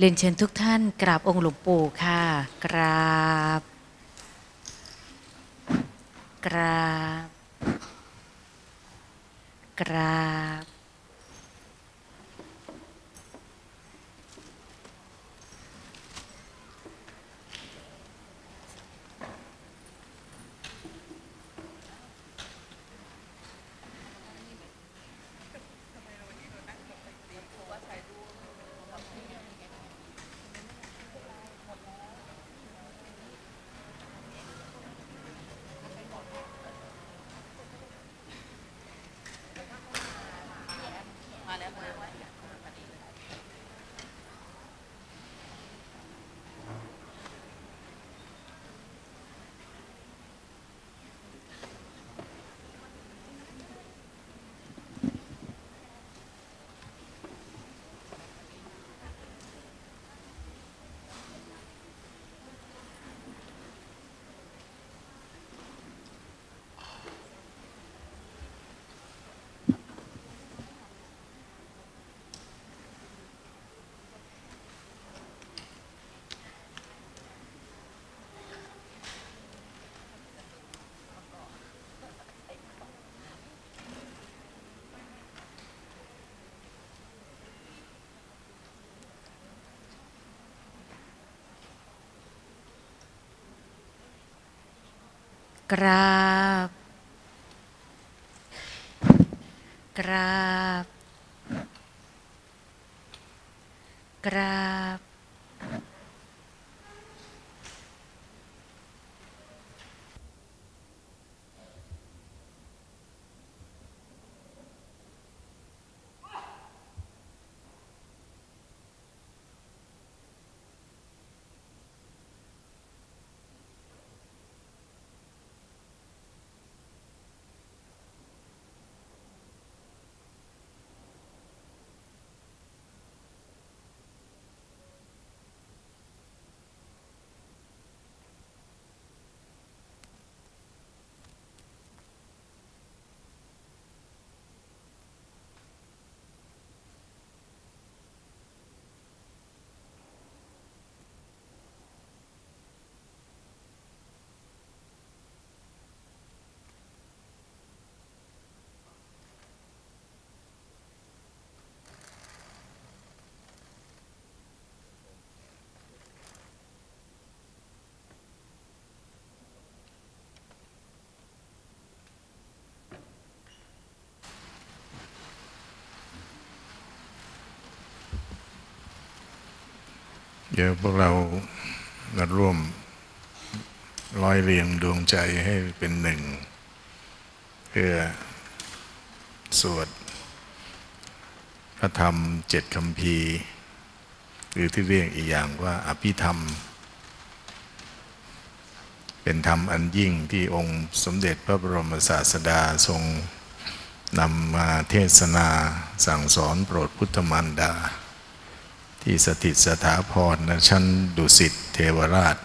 เรียนเชิญทุกท่านกราบองค์หลวงปู่ค่ะกราบกราบกราบกราบกราบกราบเดี๋ยวพวกเราจะร่วมร้อยเรียงดวงใจให้เป็นหนึ่งเพื่อสวดพระธรรมเจ็ดคัมภีร์หรือที่เรียกอีกอย่างว่าอภิธรรมเป็นธรรมอันยิ่งที่องค์สมเด็จพระบรมศาสดาทรงนำมาเทศนาสั่งสอนโปรดพุทธมารดาที่สถิตสถาพรณชั้นดุสิตเทวราช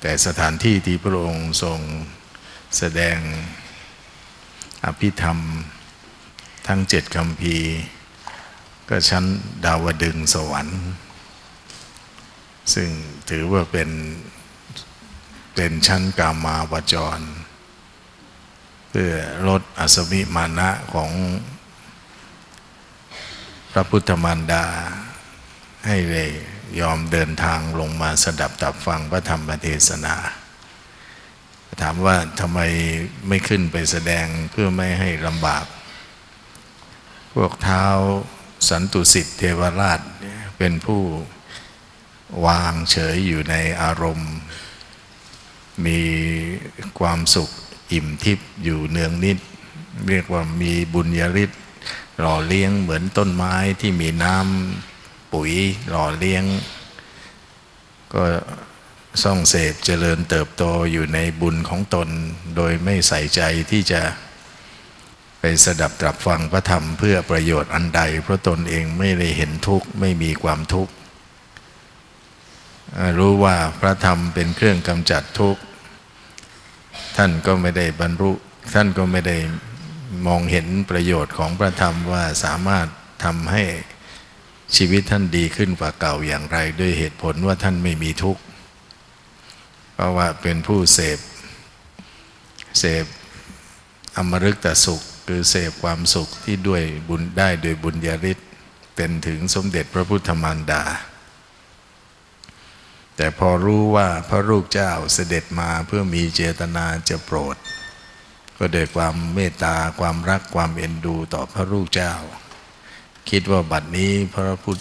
แต่สถานที่ที่พระองค์ทรงแสดงอภิธรรมทั้งเจ็ดคัมภีร์ก็ชั้นดาวดึงสวรรค์ซึ่งถือว่าเป็นชั้นกามาวจรเพื่อลดอสมิมานะของพระพุทธมารดาให้เลยยอมเดินทางลงมาสดับตับฟังพระธรรมเทศนาถามว่าทำไมไม่ขึ้นไปแสดงเพื่อไม่ให้ลำบากพวกเท้าสันตุสิทธิเทวราชเป็นผู้วางเฉยอยู่ในอารมณ์มีความสุขอิ่มทิพย์อยู่เนืองนิดเรียกว่ามีบุญญาฤทธิ์หล่อเลี้ยงเหมือนต้นไม้ที่มีน้ำปุ๋ยหล่อเลี้ยงก็ส่องเสพเจริญเติบโตอยู่ในบุญของตนโดยไม่ใส่ใจที่จะไปสดับตรับฟังพระธรรมเพื่อประโยชน์อันใดเพราะตนเองไม่ได้เห็นทุกข์ไม่มีความทุกข์รู้ว่าพระธรรมเป็นเครื่องกำจัดทุกข์ท่านก็ไม่ได้บรรลุท่านก็ไม่ได้มองเห็นประโยชน์ของพระธรรมว่าสามารถทำให้ ชีวิตท่านดีขึ้นกว่าเก่าอย่างไรด้วยเหตุผลว่าท่านไม่มีทุกข์เพราะว่าเป็นผู้เสพอมฤตสุขคือเสพความสุขที่ด้วยบุญได้โดยบุญญาฤทธิ์เป็นถึงสมเด็จพระพุทธมารดาแต่พอรู้ว่าพระลูกเจ้าเสด็จมาเพื่อมีเจตนาจะโปรดก็ด้วยความเมตตาความรักความเอ็นดูต่อพระลูกเจ้าคิดว่าบัดนี้พระพุท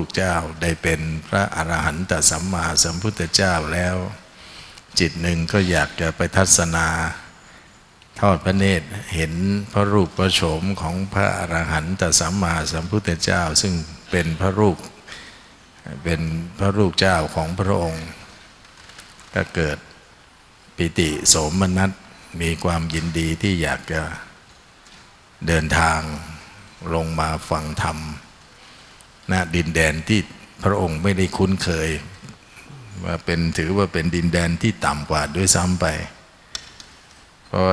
ธเจ้าได้เป็นพระอรหันตสัมมาสัมพุทธเจ้าแล้วจิตหนึ่งก็อยากจะไปทัศนาทอดพระเนตรเห็นพระรูปพระโฉมของพระอรหันตสัมมาสัมพุทธเจ้าซึ่งเป็นพระรูปเจ้าของพระองค์ก็เกิดปิติโสมนัสมีความยินดีที่อยากจะเดินทางลงมาฟังธรรมณดินแดนที่พระองค์ไม่ได้คุ้นเคยว่าถือว่าเป็นดินแดนที่ต่ำกว่าด้วยซ้ำไปเพราะ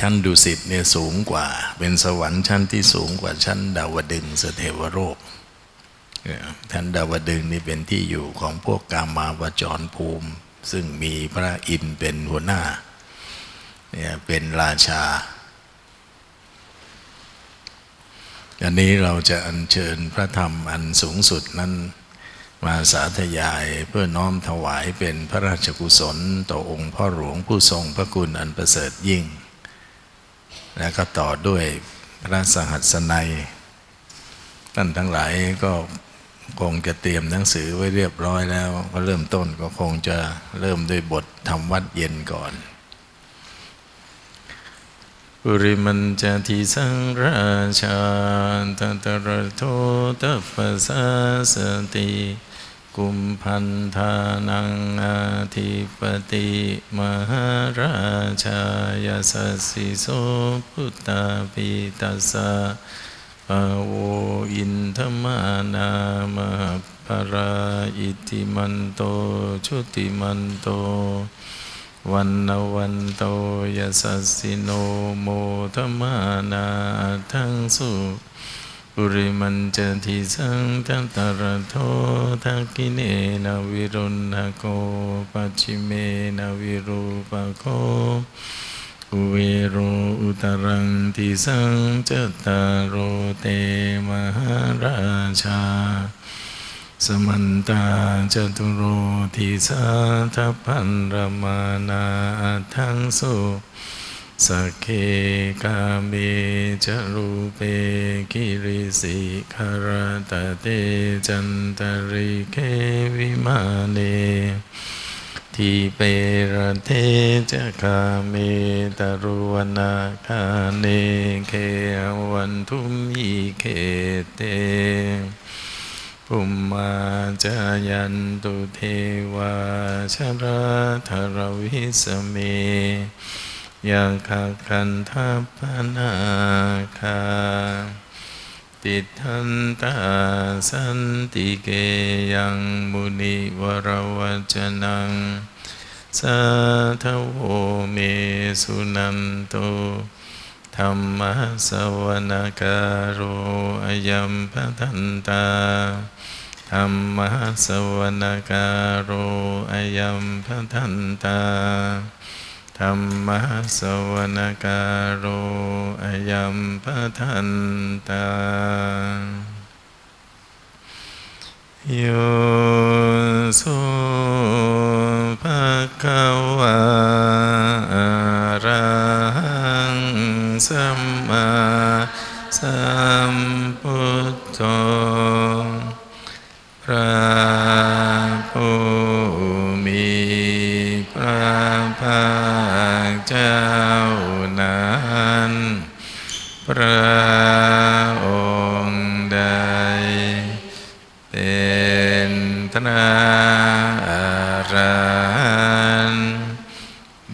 ชั้นดุสิตเนี่ยสูงกว่าเป็นสวรรค์ชั้นที่สูงกว่าชั้นดาวดึงส์เทวโลกชั้นดาวดึงส์นี่เป็นที่อยู่ของพวกกามาวจรภูมิซึ่งมีพระอินทร์เป็นหัวหน้าเนี่ยเป็นราชาอันนี้เราจะอัญเชิญพระธรรมอันสูงสุดนั้นมาสาธยายเพื่อน้อมถวายเป็นพระราชกุศลต่อองค์พ่อหลวงผู้ทรงพระคุณอันประเสริฐยิ่งและก็ต่อด้วยพระสหัสนัยท่านทั้งหลายก็คงจะเตรียมหนังสือไว้เรียบร้อยแล้วก็เริ่มต้นก็คงจะเริ่มด้วยบทธรรมวัดเย็นก่อนปุริมันจะทิสังราชาตตระโทตัพพสาสติกุมพันธานังอาทิปติมหาราชายาสสิโสพุตตาปิตัสสะภาโวอินทมานามหาภราอิติมันโตชุติมันโตวันนวันโตยสสิโนโมทมานาทังสุปุริมันจะทิสังทัตตระโททักขิเนนะวิรุณหโกปัจฉิเมนะวิรูปโกอุเวโรอุตรังทิสังจตารโหเตมหาราชาสมันตาจตุโรทิสาทัพพันรมานาทังสุสักเคกาเมจรูเปกิริสิคารตเตจันตริเควิมาเนทีเปรเทจกาเมตรุวนาคาเนเคอวันทุมิเคเตภูมิมาจายันตุเทวาชราธรวิสเมยังคาคันธปนาคาติทันตาสันติเกยังมุนิวรวัจนังสาทโวเมสุนันโตธรรมสวนาการโรอยัมปทันตาธรรมสวนาการโรอยัมปทันตาธรรมสวนาการโรอยัมปทันตาโยโสภควาอะระหังสัมมาสัมพุทโธพระผู้มีพระภาคเจ้านั้นพระองค์ได้เป็นพระอรหันต์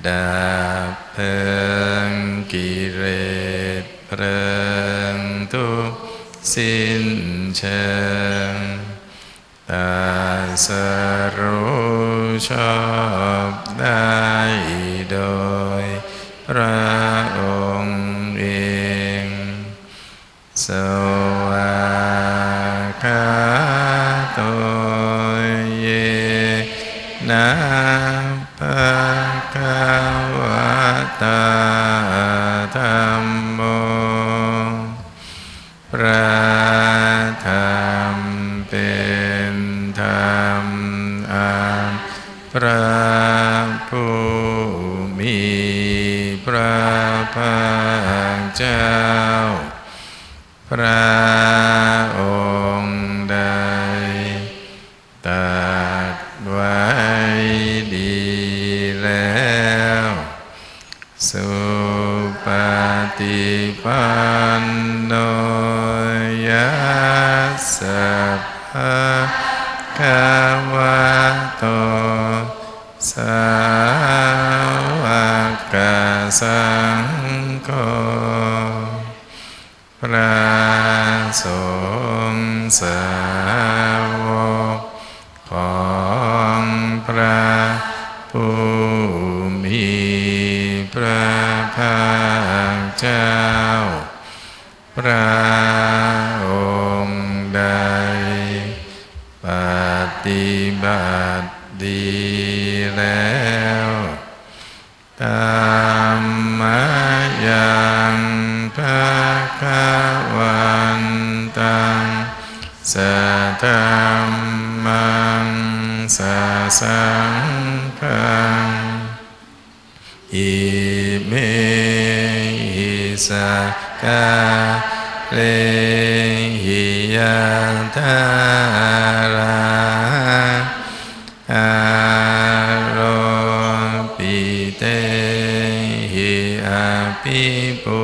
ดับเพลิงกิเลสเพลิงทุกข์สิ้นเชิงตรัสรู้ชอบได้โดยพระองค์ สวากาโตเยนะภะคะวะตาธัมโมพระธรรมเป็นธรรมอันพระผู้มีพระภาคเจ้าพระองค์ได้ตรัสไว้ดีแล้วสุปฏิปันโนยัสสะภะคะวะโตสาวกสังโฆพระสงฆ์สาวกของพระผู้มีพระภาคเจ้าพระองค์ได้ปฏิบัติดีแล้วตามมายังภคะวันตังสัทธัมมังสัสสังฆังอิเมหิสักกะเลหิยันตาราอาโรปิเตหิอาปิปุ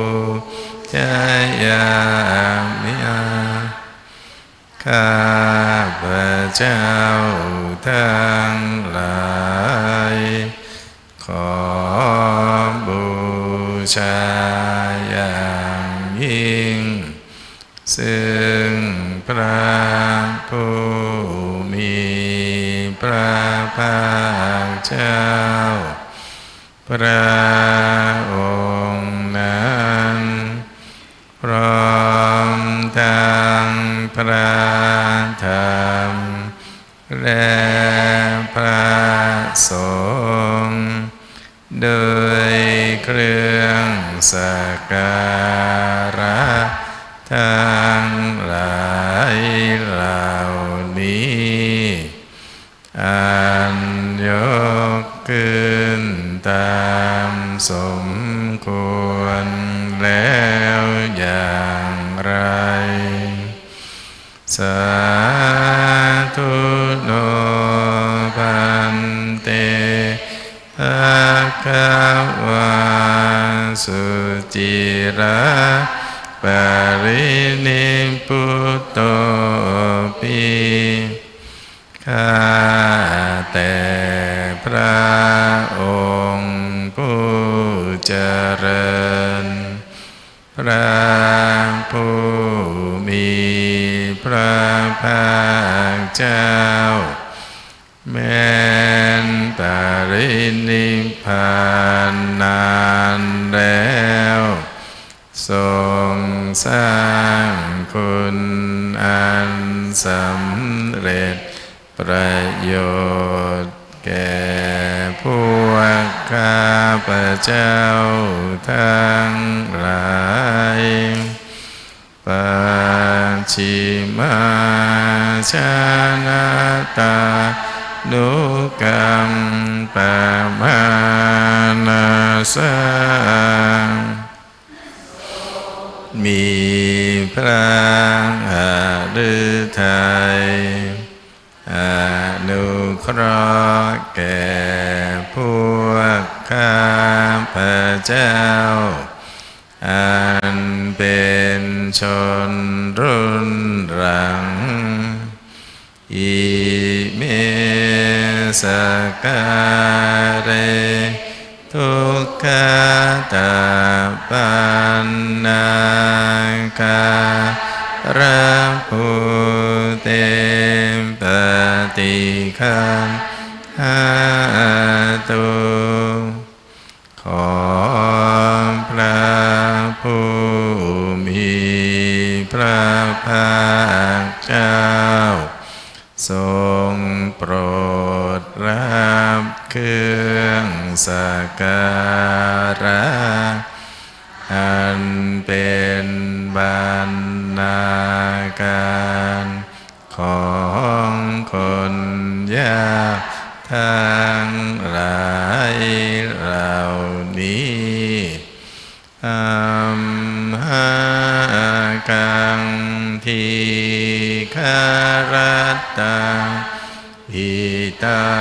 จายามิอาข้าพเจ้าทั้งหลายขอบูชาอย่างยิ่งซึ่งพระผู้มีพระภาคเจ้าพระองค์นั้นพร้อมทั้งพระธรรมและพระสงฆ์โดยเครื่องสักการะทั้งหลายเหล่านี้อันยกขึ้นตามสมควรแล้วอย่างไรสาธุโนภันเตภคะวะสุจิระปรินิพุตโตปิข้าแต่พระองค์ผู้เจริญพระผู้มีพระภาคเจ้าแม้นปรินิพพานนานแล้วทรงสร้างคุณอันสำเร็จประโยชน์แก่พวกข้าพเจ้าทั้งหลายปัจฉิมาชนะตานุกรรมปมานาสามีพระหฤทัยอนุเคราะห์แก่พวกข้าพเจ้าอันเป็นชนรุ่นหลังอิเมสักกะเรทุกขตาปันนาการะภูเตปฏิคันหาตุขอพระผู้มีพ พระภาคเจ้าทรงโปรดรับเครื่องสักการะอันเป็นบรรณาการของคนยากทั้งหลายเหล่านี้ธรรมกังทีฆารตังหิตา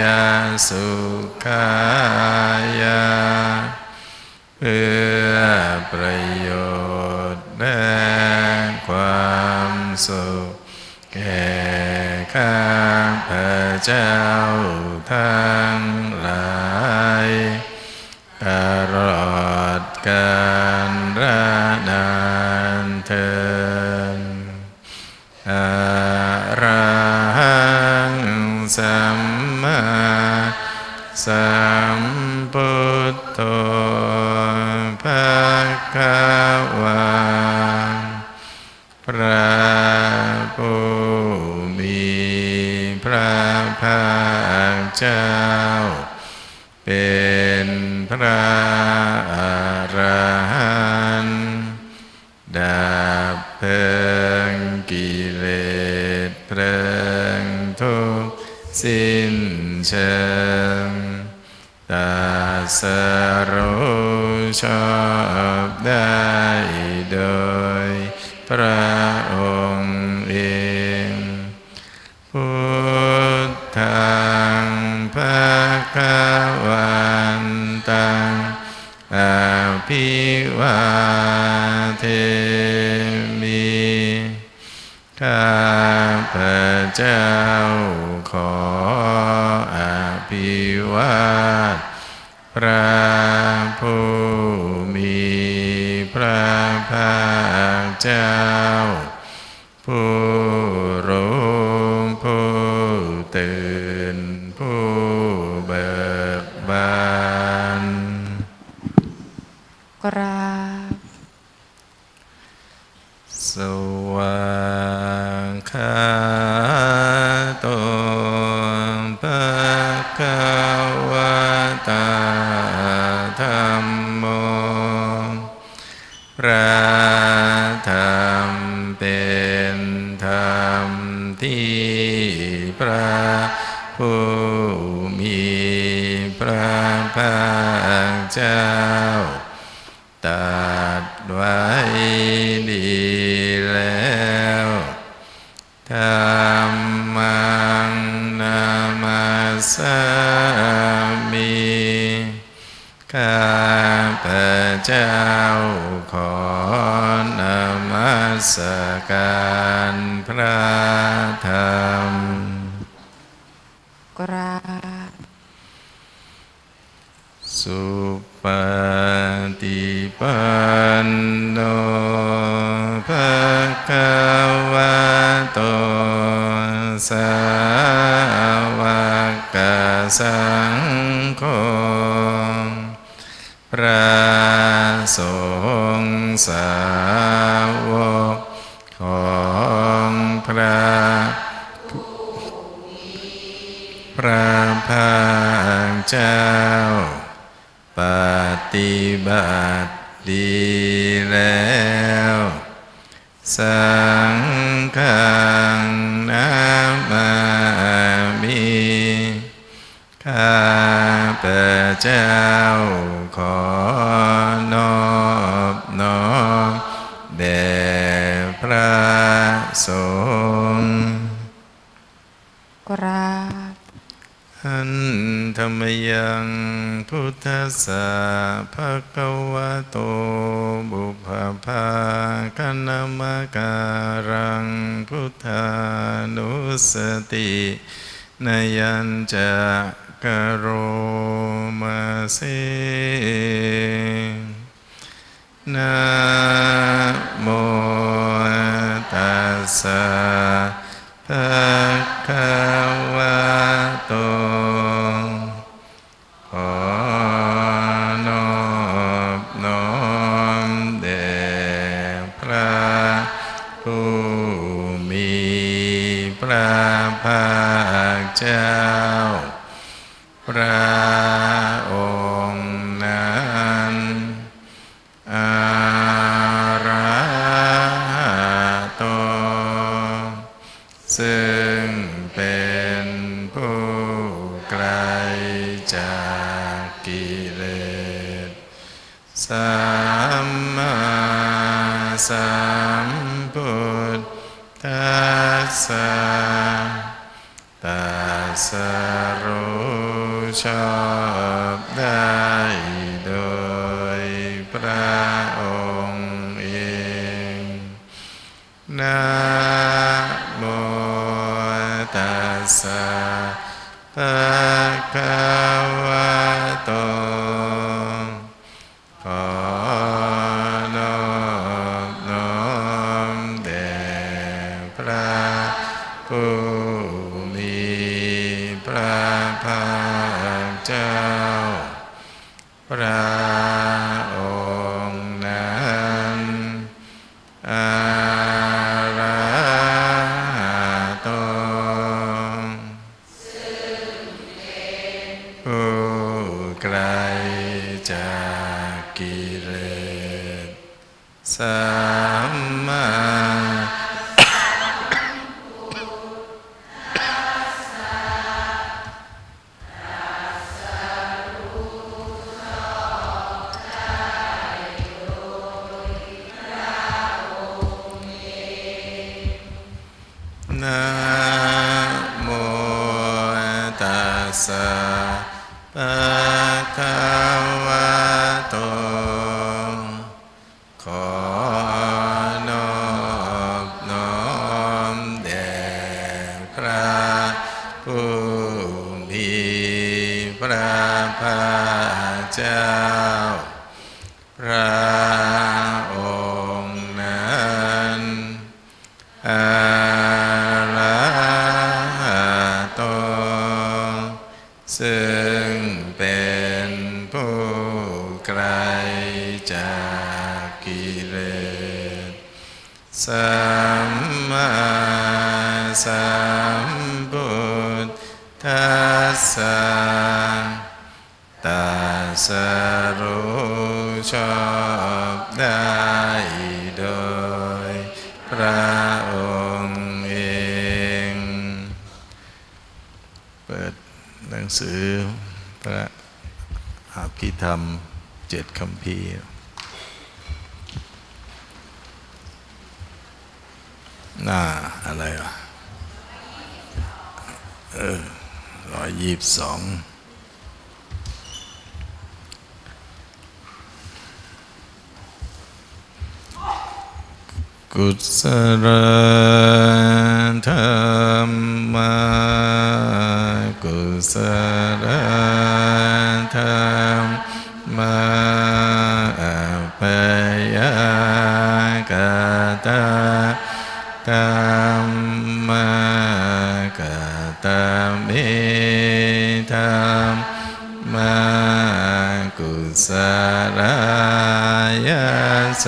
ยาสุขายาเพื่อประโยชน์และความสุขแก่ข้าพเจ้าทั้งหลายตลอดกาลนานเทินอะระหังสัมมาสัมพุทโธภะคะวาพระผู้มีพระภาคเจ้าเป็นพระอรหันต์ดับเพลิงกิเลสเพลิงทุกข์สิ้นเชิงตรัสรู้ชอบได้โดยพระองค์เองพุทธังภคววันตังอภิวาเทมิข้าพเจ้าขออภิวาทพระผู้มีพระภาคเจ้าผู้รู้ผู้ตื่นผู้เบิกบานกราบสวากขาโตภควตาธัมโมพระธรรมเป็นธรรมที่พระผู้มีพระภาคเจ้าตรัสไว้ดีแล้วธัมมังนามัสสามิข้าพเจ้าขอนมัสการพระธรรมกราบสุปฏิปันโนภควโตสาวกสังโฆพระสงฆ์สาวกของพระภาคเจ้าปฏิบัติดีแล้วสังฆังนามามิข้าพเจ้าขอนอบน้อมแด่พระสงฆ์กราบอันธัมมยังพุทธัสสะภะคะวะโตบุพพาคะนะมะการังพุทธานุสตินยัญจะกโรมาเสนะโมตัสสะภะคะวะโตขอนอบน้อมแด่พระ สัมพุทธัสสะตัสสะรู้ชอบได้โดยพระองค์เองนะโมตัสสะภะคะวะโตพระองค์นั้นอะระหะโตซึ่งเป็นผู้ไกลจากกิเลสสัมมาสัมพุทธัสสะนะโมตัสสะภะคะวะโตขอนอบน้อมแด่พระผู้มีพระภาคเจ้าพระองค์นั้นซึ่งเป็นผู้ไกลจากกิเลสสัมมาสัมพุทธัสสะตัสสะรู้ชอบได้โดยพระองค์เองเปิดหนังสือพระอภิธรรม7 คัมภีร์หน้าอะไรวะ122กุศลธรรมากุศลธรรมาปยากตะธรรมากตะเมธรรมากุศลายาส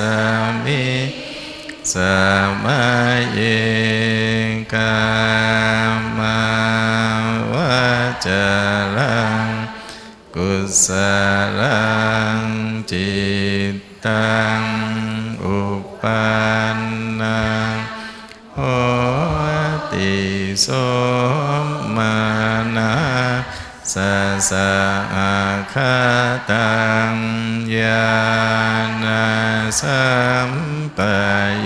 มิสมัยกามาวจรังกุศลังจิตตังอุปนังโหติสมมานาสสะอาคตังญาณสัมป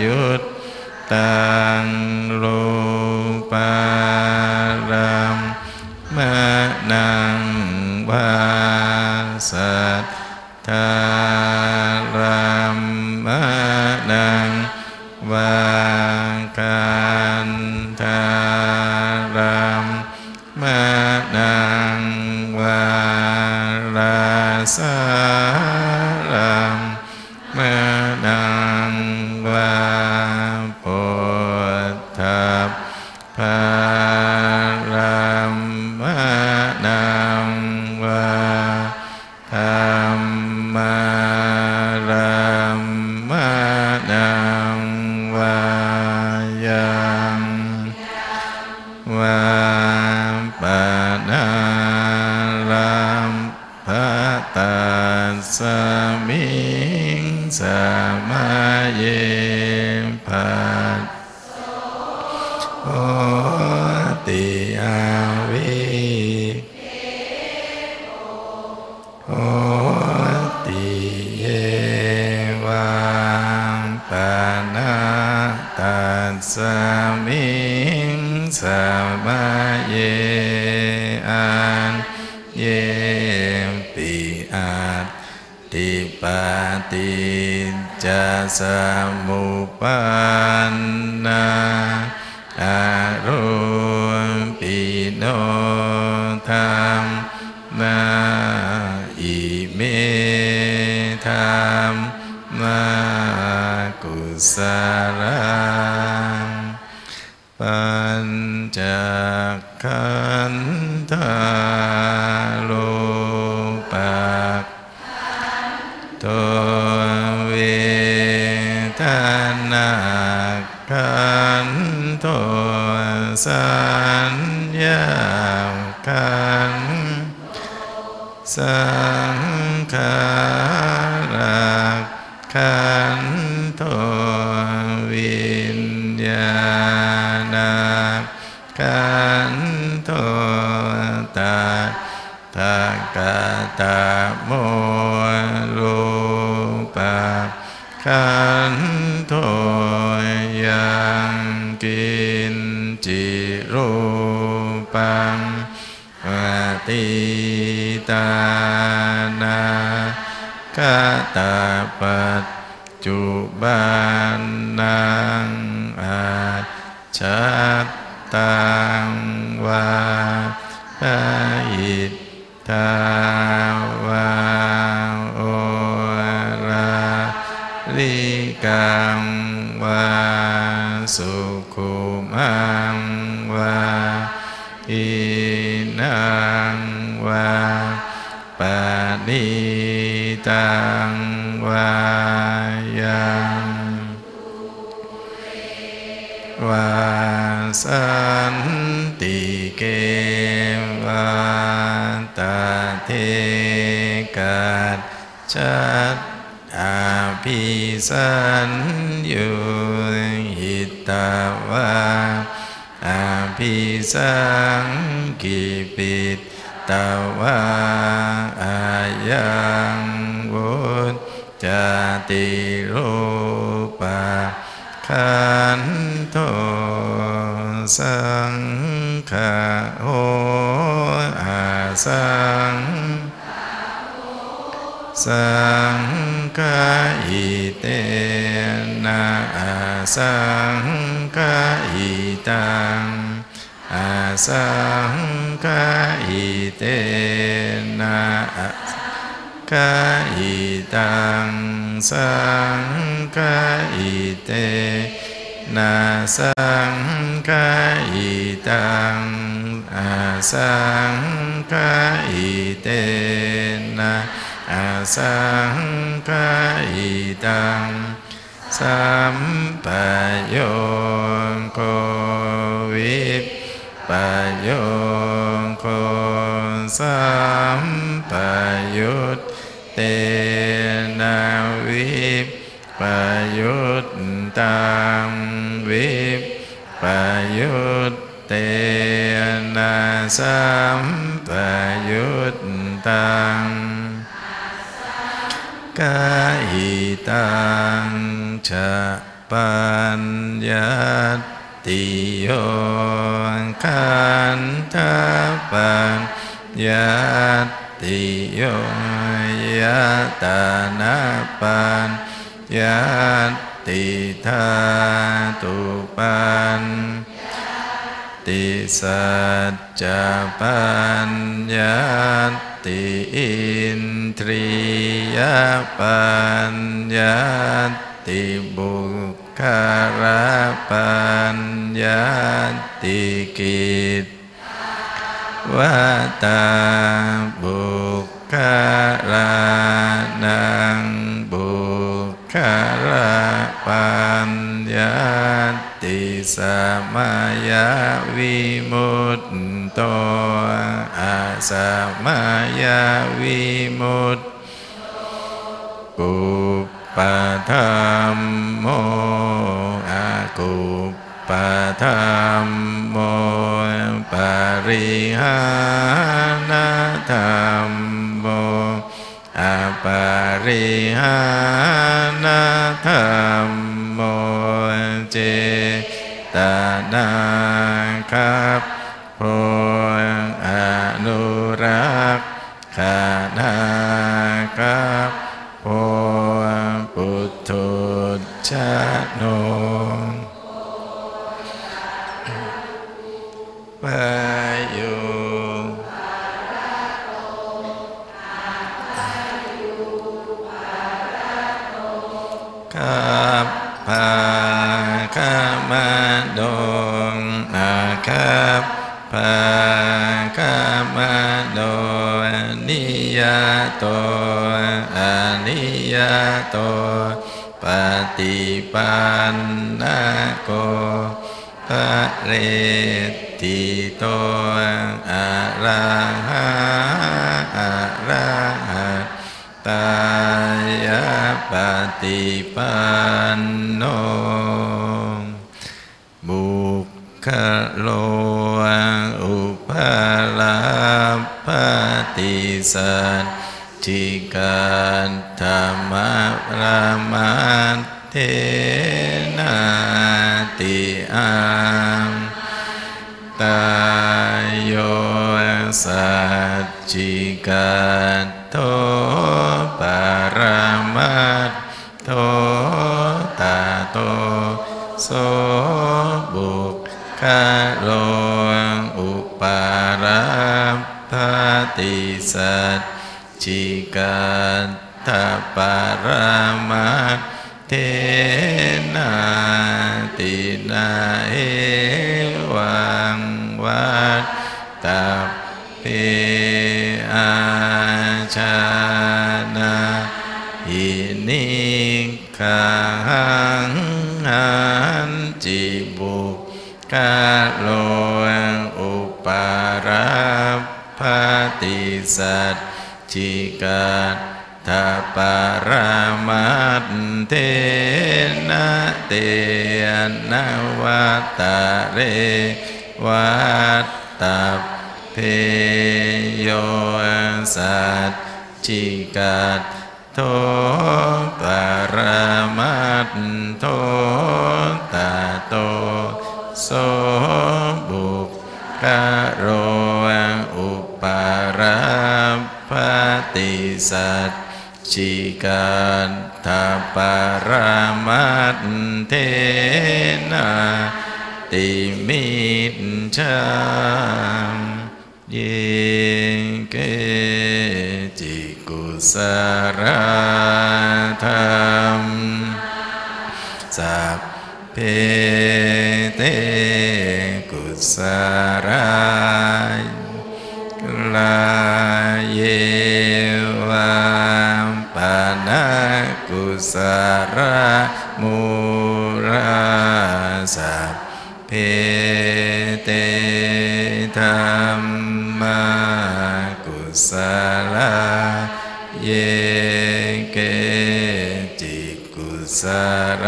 ยุตตังโลปารามมะนังวาสัทธารามมะนังวากันธารามมะนังวาราสารามมะนังวาปุถทภารามมะนังวาธรรมารามมะนังวายังวาปนารัมภะตัสสมิงสมัยภัสโหติอาวิเทโวโหติเยวาป สมุปันนาอรูปิโนธรรมนาอิเมธรรมนากุสลังปัญจขันธาโลภะโทเวทนาขันโทสัญญาขันสังขารักขันโทวิญญาณขันโทตาทากาตาโมโลปะขันโทยังกินจิรูปังอติตานาคตาปัจจุบันนังอาชัตตังวาปะหิตทาวาโอราลิกังวาสุขุมังวาอินังวาปาณิตังวายังวาสันติเกวาตาเทกัจจัตถาภิสัญญูหิตวาอภิสังกิปิตวาอายังวุจจติรูปะขันโทสังขะโหอาสังสังฆะอิเตนะอาสังฆะอิตังอาสังฆะอิเตนะอาสังฆะอิตังสังฆะอิเตนะสังฆะอิตังอาสังฆะอิเตนะอาสังฆะอิตังสัมปโยโควิปโยโคสัมปยุตเตนะวิปยุตตังวิปยุตเตนะสัมปยุตตังกาหิตังชะปัญญาติโยขันธาปัญญาติโยยตานาปัญญาติธาตุปัญติสัจจปัญญาติอินทรียปัญญาติบุคลาปัญญาติกิจวัตตาบุคลานังบุคลาปัญญาติสมายวิมุตโตอาสมายวิมุตกุปธรรมโมอากุปธรรมโมปริหานธรรมโมอาปริหานธรรมโมเจตนาคัพโพอนุรักขณาคัพโพปุถุ จโนปะโยกัปปะกามะโดอากัปปะกามะโดนิยโตอนิยโตปฏิปันนะโกภเรติโตอะระหะอะระหะตายะปฏิปันโนบุคโลอุปาลาภติสันทิการธรรมรามาเทนาติอังตายโยสัจจิกัตโตปารมัตโตตาโตโสบุคโลอุปารัพพติสัจจิกัตถปารมัตเทนาตินาเอวังวัตตัพเพอาชานาหินิขังหันจิบุคโลอุปารัพพติสัจจิกัตถปารมัตเทนะเตนวัตตะเรวัตตัพเพโยสัจจิกัตโตปารมัตโตตาโตโสบุคโลอุปารัพพติสัจจิกัตถปารมัตเทนะติมิจฉาเยเกจิกุสารธรรมสัพเพเตกุสารลาเยวาปานากุสารมูราสัพเพเตธัมมากุสลาเยเกจิกุสาร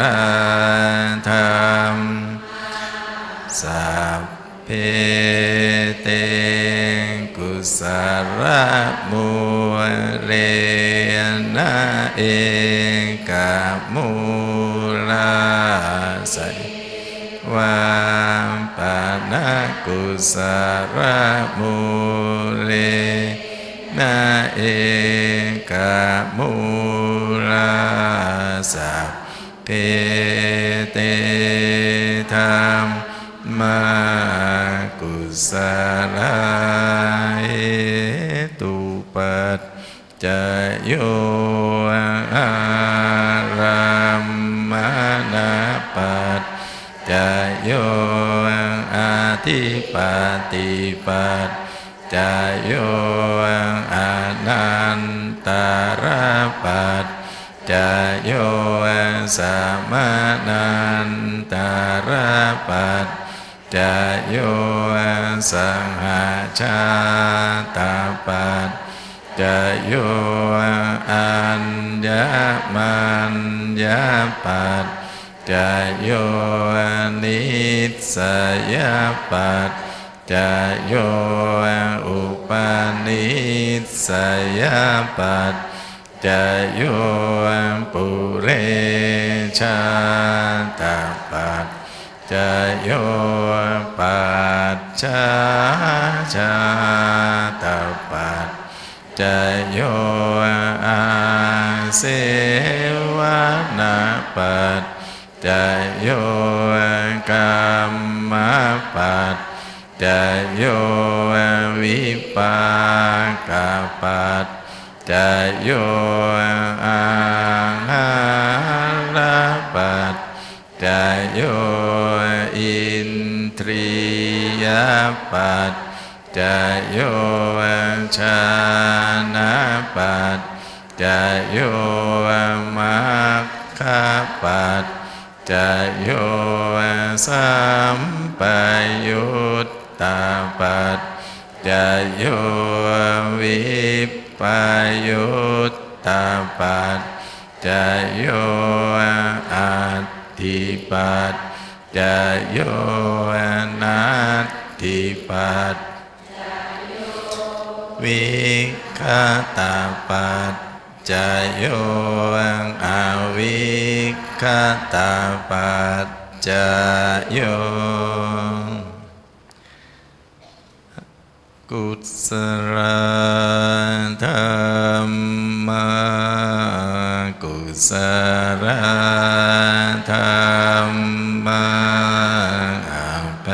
ธรรมสัพเพเตกุสารมูเรนะเอกมูลาสัยวาปานากุสารมูเลนะเอกมูลาสัพเพเตธัมมากุสลาเหตุปัจจโยอารัมมณปัจจโยอาทิปติปัจจโยอนันตรปัจจโยสัมมานันตรปัจจโยสังหาชาตปัจจโยอัญญมัญญปัจจโยนิสสยปัจจโยอุปนิสสยปัจจโยปุเรชาตปัจจโยปัจจชาตปัจจโยอาเสว นาปัจจโยกรรมปัจจโยวิปากปัจจโยอาหารปัจจโยอินทรียปัจจโยชานปัจจโยมรรคปัจจโยสัมปยุตตาปัจจโยวิปยุตตาปัจจโยอัตถิปัจจโยนัตถิปัจวิคตาปัจจโยอวิคตาปัจจโยกุศลธรรมกุศลธรรมอัป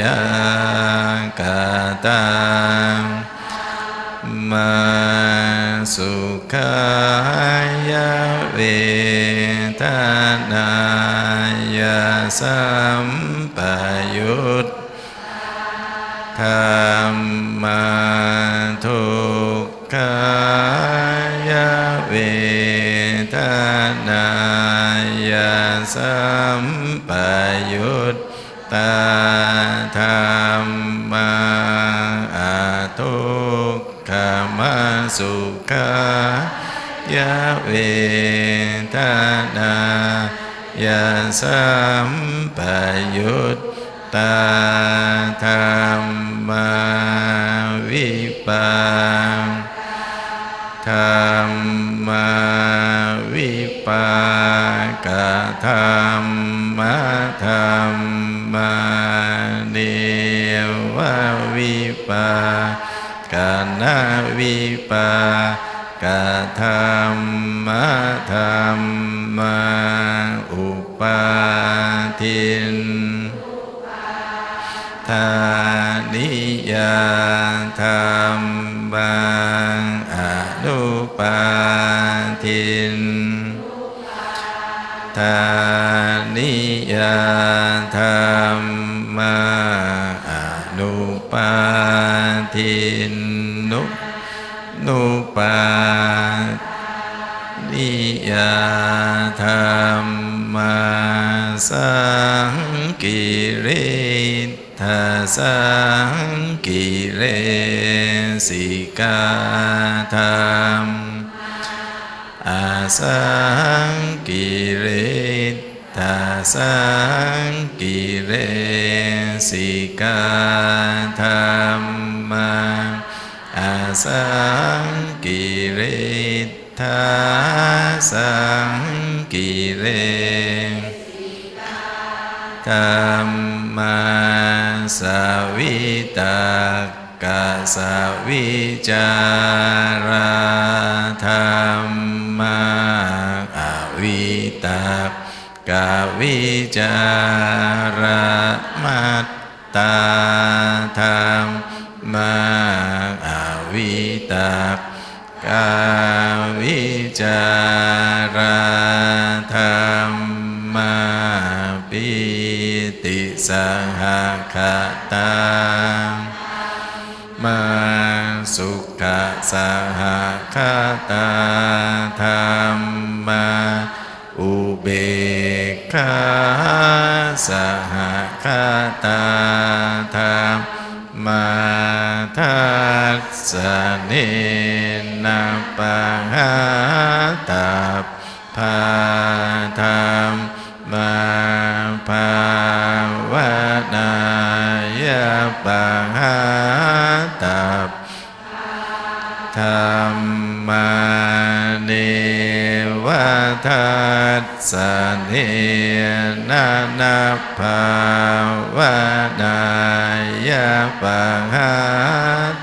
ยากตามสุขายเวทนายสัมปยุตธรรมทุกขายเวทนายสัมปยุตตาธรรมทุกขมสุขายเวทนายสัมปยุตตาธรรมวิปากธรรมวิปากธรรมธรรมเนววิปากนาวิปากธรรมธรรมอุปาทินธานิยธรรมังอนุปาทินธานิยธรรมังอนุปาทินนุปานิยธรรมังสังกิริทัสกิเลสิกาธรรมอาสังกิเลทัสกิเลสิกาธรรมอาสังกิเลทัสกิเลธรรมสวิตากสวิจาราธรรมอวิตากวิจารามัตตาธรรมอวิตากวิจาราธรรมปิสหคตามสุขสหคตาธรรมอุเบกขาสหคตาธรรมทัสสเนนะปะหะตาภาธรรมภาวานายปะหาตับธรรมเนวทัสสเนนะนะภาวานายปะหา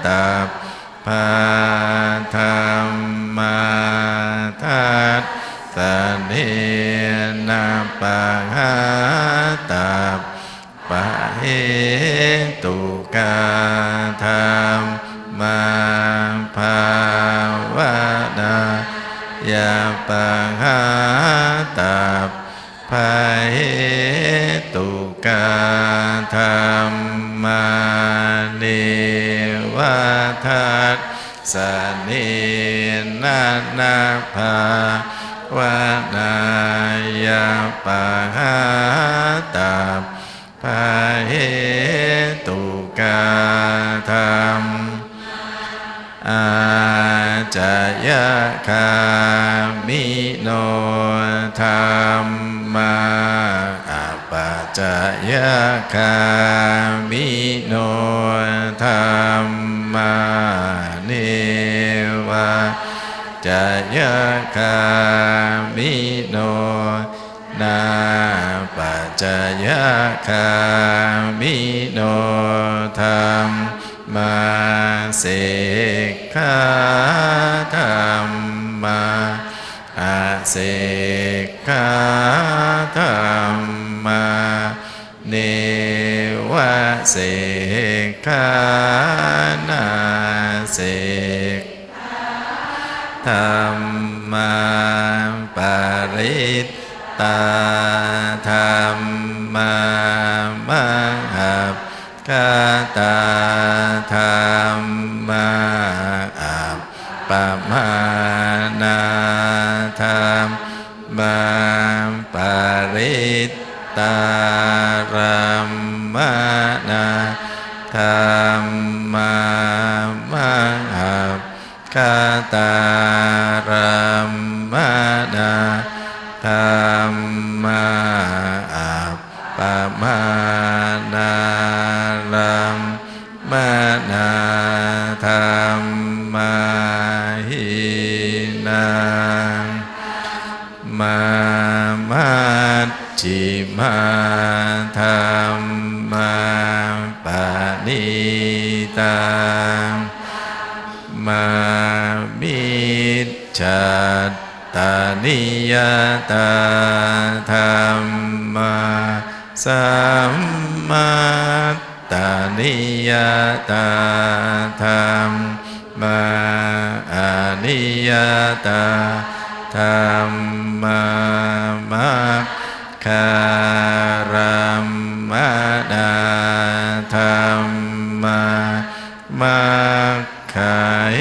ตับภาธรรมทัสสเน หะตัปปะเหตุกาธัมมาภาวนา ยะปะหะตัปปะเหตุกาธัมมานิวัฏัสสนินานาภาวานายาปะหะตัปปะเหตุกาธัมอาจายะคามิโนธัมมาอัปจายะคามิโนธัมมานิวาจายะคามิโนนาปจายะคามิโนธัมมาสิกขาธัมมาอาสิกขาธัมมานิวะสิกขานาสิกธัมมาปริตตาธัมมามังหัปกตาธัมมาอัปปมานาธัมมาปริตตารัมมานาธัมมามังหัปกตารัมมานาธัมมาอัปปมานารัมมานาธัมมาหินังมามัชฌิมาธัมมาปณิตังมามิจฉาตานิยตาธัมมาสัมมาตานิยตาธัมมาอนิยตาธัมมามัคคารมนาธัมมามัคคเห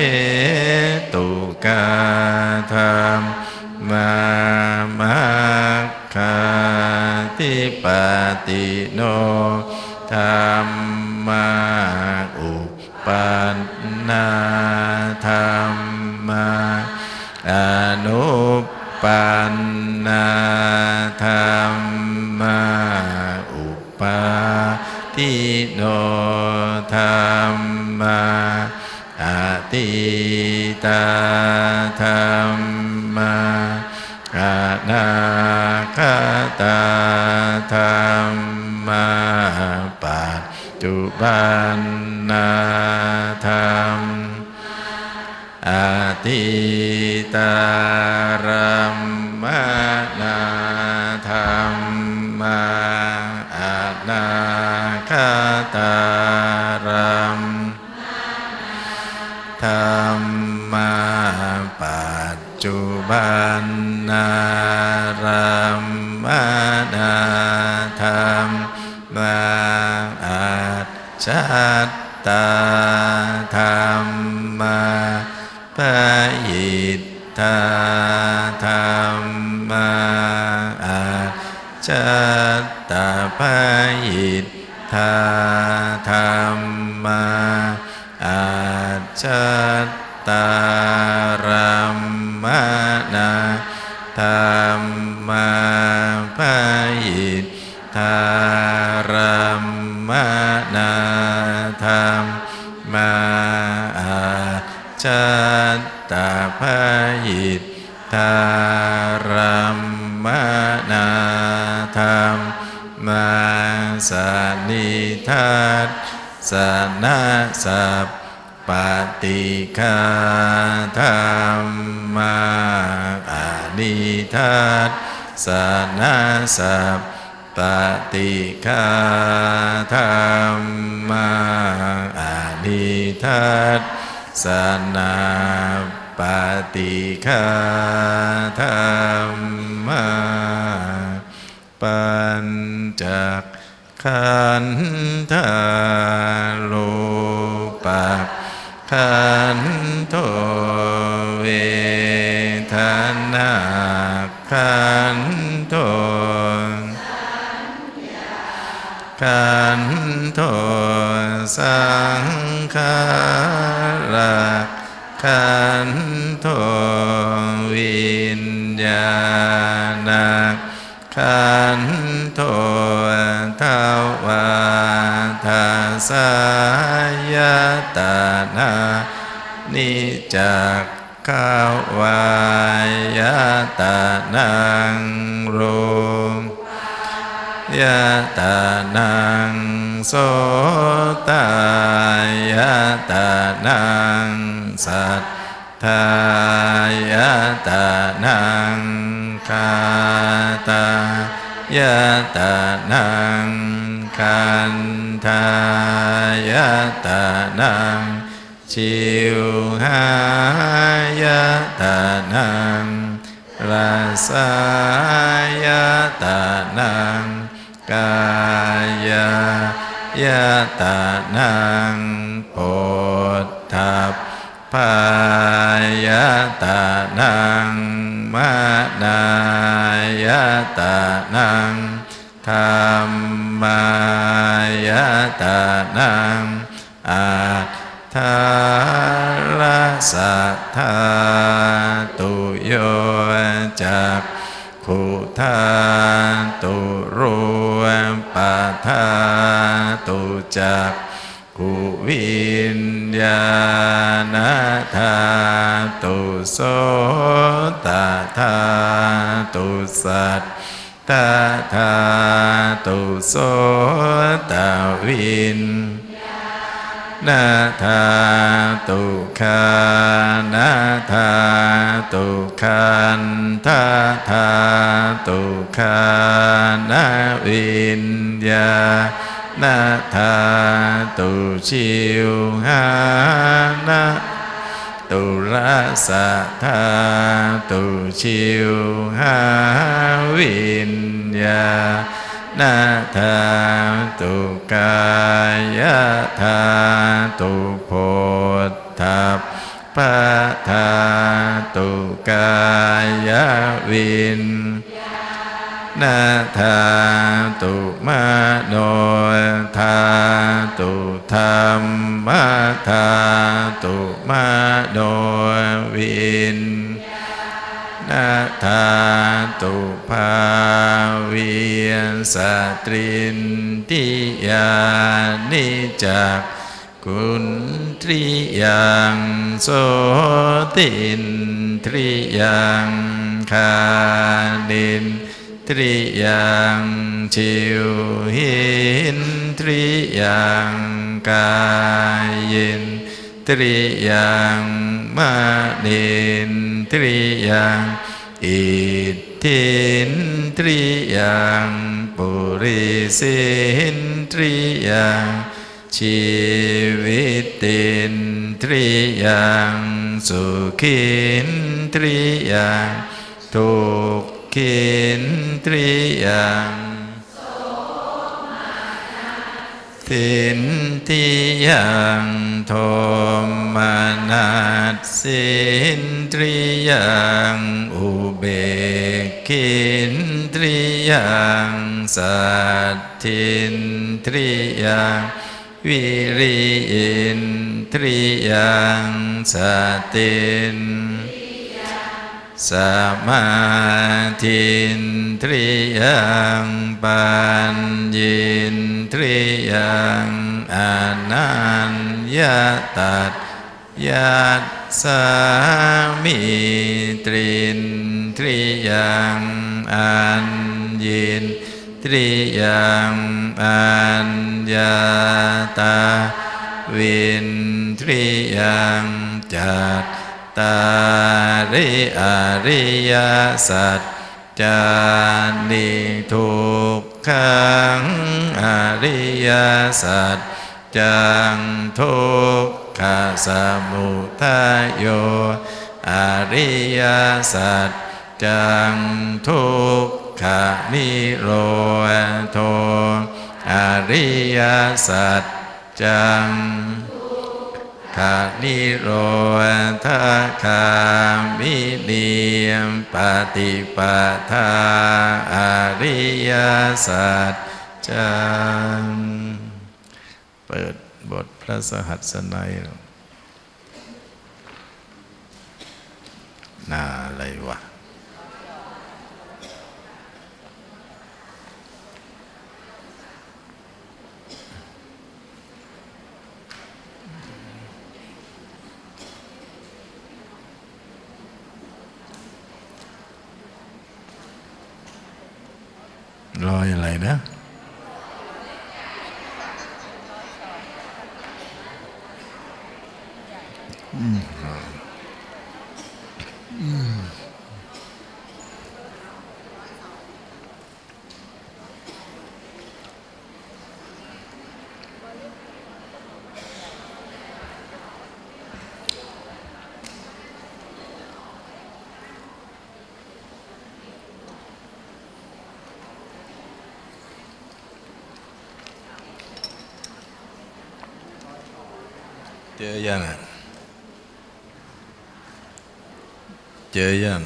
ตุกาธัมมามัคคติปติโนธัมมาอุปันนาธัมมาอนุปันนาธัมมาอุปาติโนธัมมาอติตาธัมมาอนาคตาธัมมาปัจจุบันนาธัมอติตารัมมานาธัมมาอนาคตารัมธัมมาปัจจุบันนารัมมานาธัมมาอาชัตตาธัมมาปะยิตตาธัมมาอาชัตตาปะยิตตาธัมมาอาชัตตารัมมานาธัมมาปะยิตตารัมมานาธัมมาอาชัตตาปะยิตตารัมมานาธัมมาสานิทัสสนะสัพปฏิฆาธัมมาอนิทัส สนะสัพปฏิฆาธรรมังอนิทัสสนะปฏิฆาธรรมังปัญจขันธารูปขันโทเวทนาขันโทขันโทสังขาระขันโทวิญญาณขันโททวารสายตนะนิจักขวายตนะรูปยตนะโสตยตนะสัทธายตนะคาตายตนะขันธายตนะชิวหายตนะรสายตนะกายายตนะโพธพายตนะมนายตนะธัมมายตนะอัฏฐารสัทธาตุโยจักขุธาตุรูปธาตุจักขุวิญญาณธาตุโสตธาตุสัทตาธาตุโสตวินนาธาตุคานาธาตุคันธาธาตุคานาวินญาณธาตุชิวหานาตุลาสะธาตุชิวหาวิญญาณธาตุกายธาตุโพธพธาตุกายวิญญาณธาตุมโนธาตุธรรมธาตุมโนวิญญาณธาตุภาวิสตรินทิยานิจักขุนทรียังโสตินทรียังคานินทรียังชิวหินทรียังกายินทรียังมะนินทรียังอิทธินทรียังปุริสินทรียังชีวิตินทรียังสุขินทรียังทุกขินทรียังสินทิยังโทมนัสสินทรียังอุเบกินทรียังสัทธินทรียังวิริยินทรียังสตินสมาธินทรียังปัญญินทรียังอนัญญาตัตยัสสามิตรินทรียังอัญญินทรียังอัญญาตาวินทรียังจัตตาริอริยสัจ จานิทุกขังอริยสัจจังทุกขสมุทัยโยอริยสัจจังทุกขนิโรธอริยสัจจังขนิโรธาคามินิปฏิปทาอริยสัจจังเปิดบทพระสหัสนัยนาอะไรวะรอยอะไรนะเจอยัง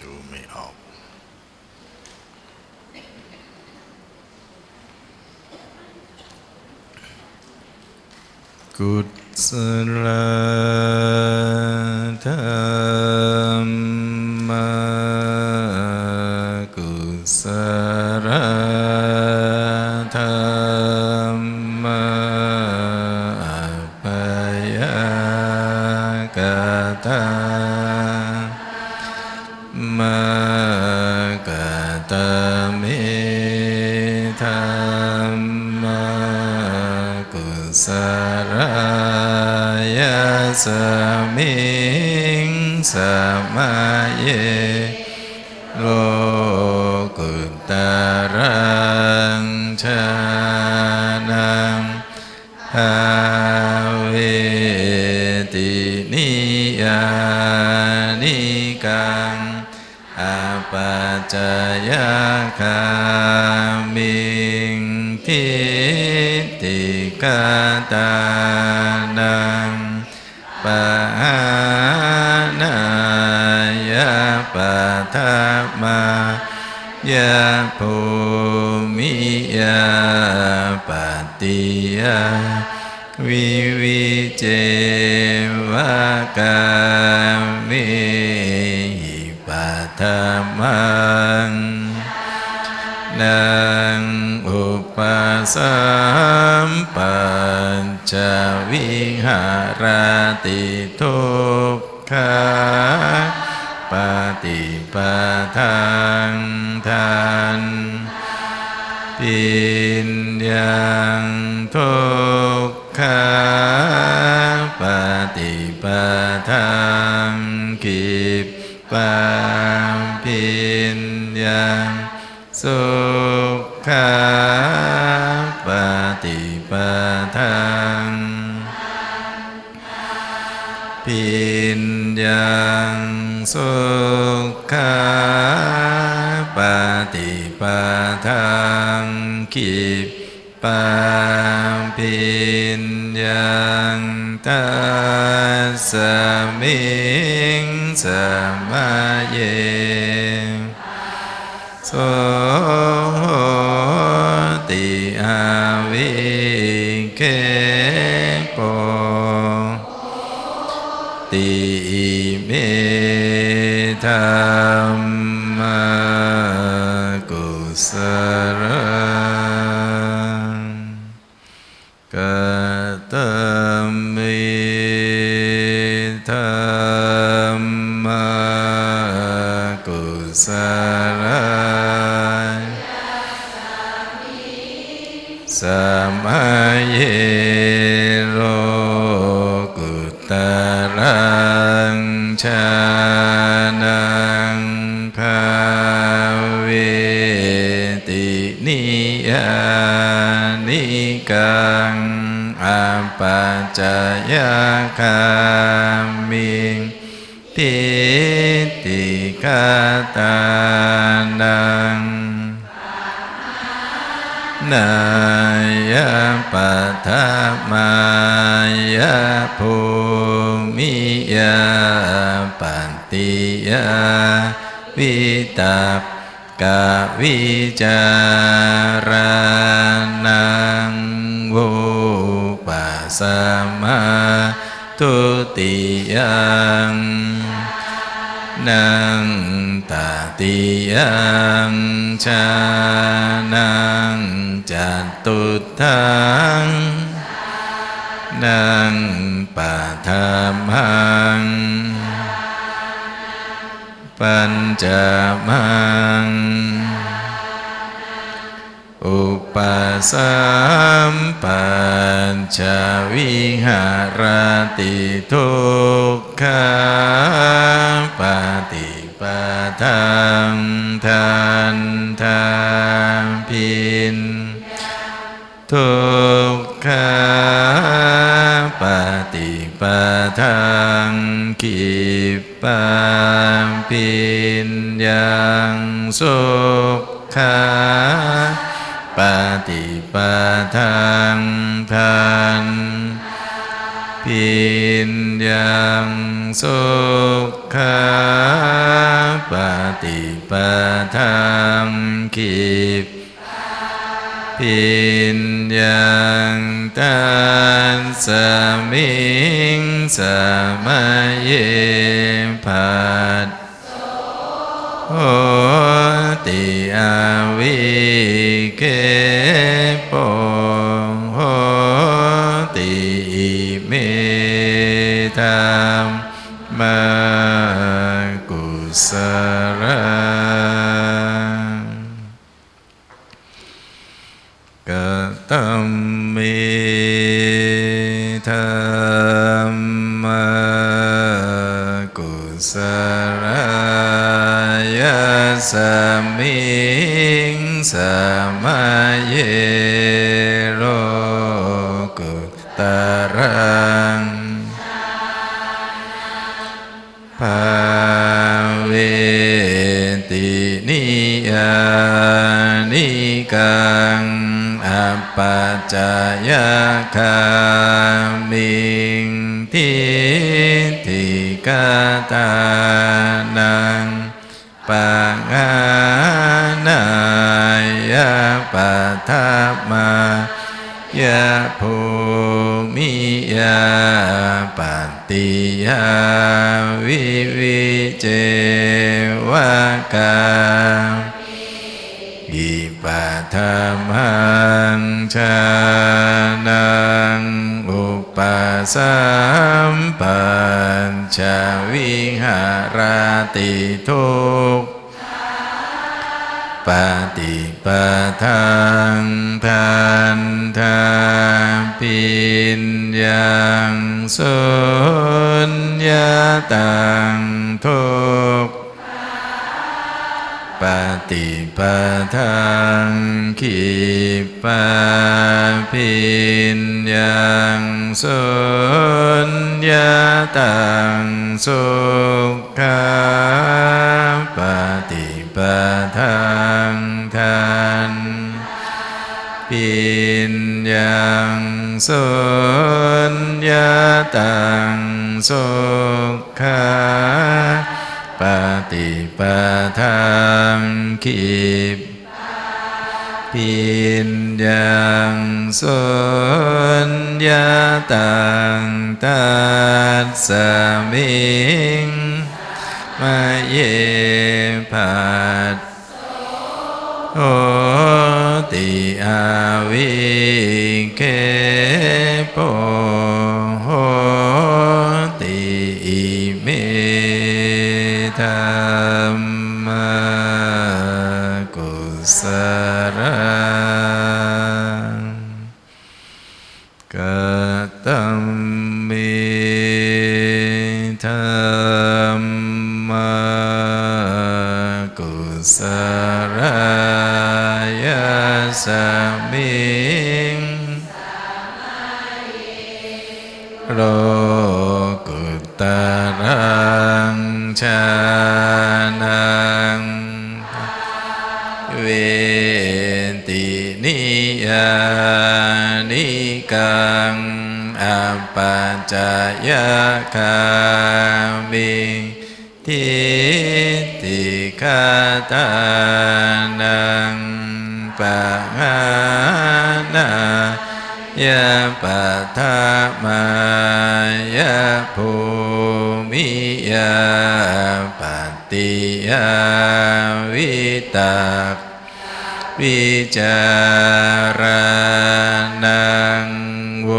ดูไม่ออกกุศลธรรมกุศลธรรมสรายสมิงสมัยโลกุตรังชานังหาเวตินิยานิกังอาปัจจยคามิงทิกตานังปะนายะปะทะมายะภูมิยะปะติยะวิวิเจวะกามิปะทะมังนังอุปสัมปัญจวิหารติทุกขาปฏิปทางทานปิญญังทุกขาปฏิปทางกิปปปิญญังสุขาปฏิปทางปิญญังสุขาปฏิปทางขิปปปิญญังทัสสมิงสมัยโสติอาวิเคปติเมธรรมกุศลกตเมธรรมกุศลสมัยโลกุตรังชา เวตินิยานิกังอาปัจจยคามิงทิฏฐิกตานังนายะปัทมายะภูมิยะปันติยะวิตปกวิจารณังวุปัสสมาทุติยังนังตติยังชานังจตุทังนังปฐมังปัญจมังอุปสัมปัญจวิหารติทุกขาปฏิปทาทันทาพินทุกขาปฏิปทาขิปปิญญังสุขาปฏิปทาทันปิญญังสุขาปฏิปทาขิปิญญังตัสสมิงสมัยเยภัสโหติอวิเกโปโหติอิเมธัมมากุสราตัมมิธัมมากุสรายะสมิงสมัยเยโลกุตตรังภาเวตินิยานิกังอัปปัจจยคามิงทิฏฐิกตานังปหานายะปัทมายะภูมิยะปันติยะวิวิเจวกาอิปะธรรมังชานังอุปสัมปัญจวิหารติทุกปฏิปทาทันทาปิญญังสุญญตังทุกปฏิปทาขิปปิญญังสุญญตังสุขาปฏิปทาทันปิญญังสุญญตังสุขาปฏิปทาขิปิญญังสุญญตังตัสสมิงมัยเยภัสโหติอวิเกโปโหติอิเมธัมมากุสรากัตัมมิธัมมากุส สรายสมิงโลกุตรังชานังเวตินิยานิกังอัปปจายคามิทิติคตานังปะหานายะปะทามายะภูมิยะปฏิยะวิตาวิจารณังโว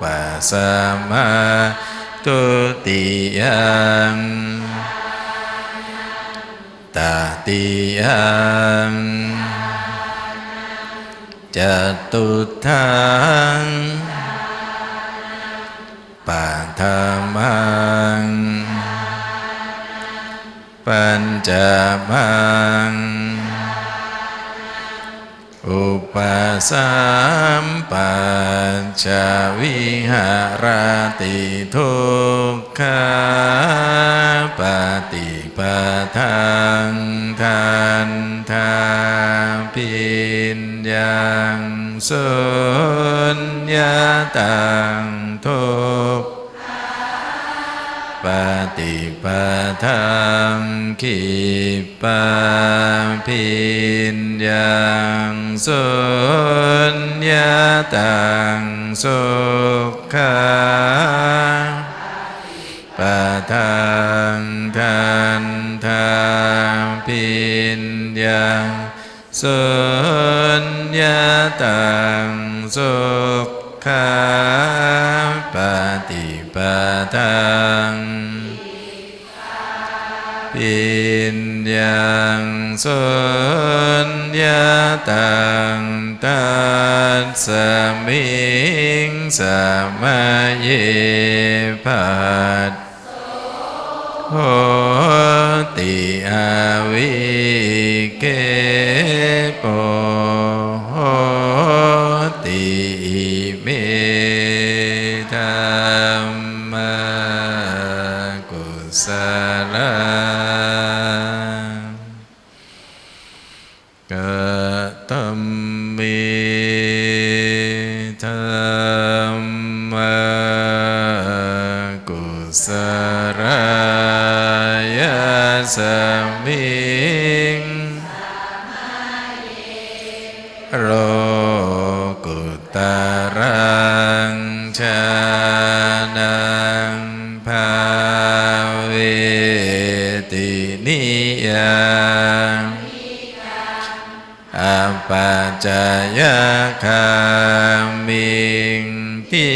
ปัสสมาตุติยังตติยังจตุทังปัทมังปัญจมังอุปสัมปัญจวิหารติทุกขาปฏิปทางทันทาปิญญังสุญญตังทุกขาปฏิปทางขิปาปิญญังสุญญตังสุขาปะทังทันทาปิญญังสุญญตังสุขาปฏิปทังปิญญังสุญญตังตัสสมิงสมัยเยภัสโหติอวิเกโปโหติอิเมธรรมกุศลสรายสมิงโลกุตรังชานังภาเวตินิยาอัปปจายคามิงทิ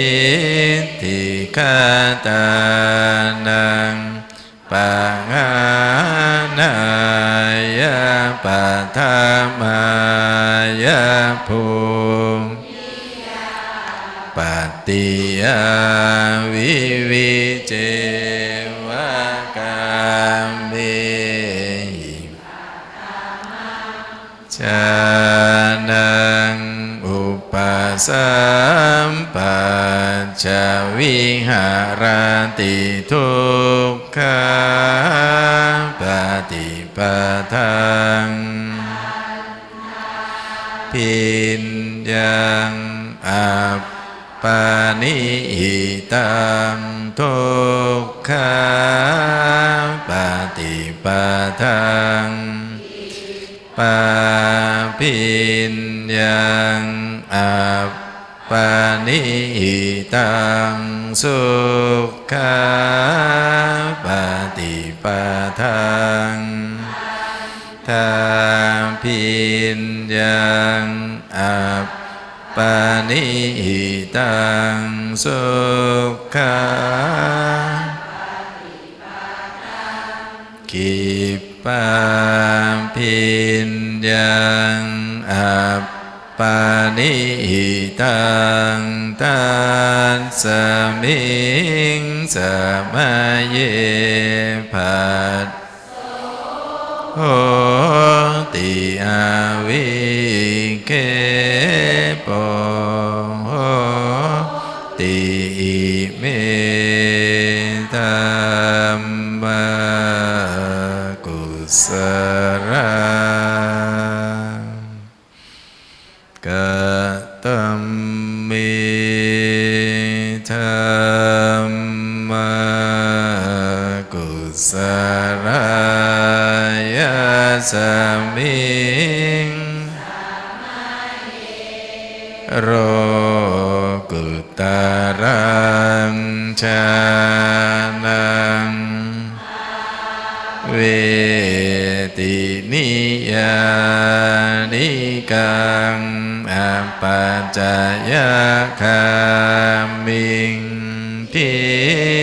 ทิคตานังปะหานายะปะทามายะภูมิปฏิยาวิวิเจวกามเมหิชานังอุปสัมปัญจวิหารติทุกขาปฏิปทางปิญญังอัปปนิหิตังทุกขาปฏิปทางปาปิญญังอัปปนิหิตังสุขาปฏิปทางทาปิญญังอัปปนิหิตังสุขาขิปาปิญญังอัปปานิหิตังตัสสมิงสมัยเยภัสโห ติอาวิเคปโหติอิเมตัมมะกุสระกตัมมิธรรมกุสรายะสมิงโรกุตรังชานังเวตินิยานิกังอัปปจายะคามิงทิ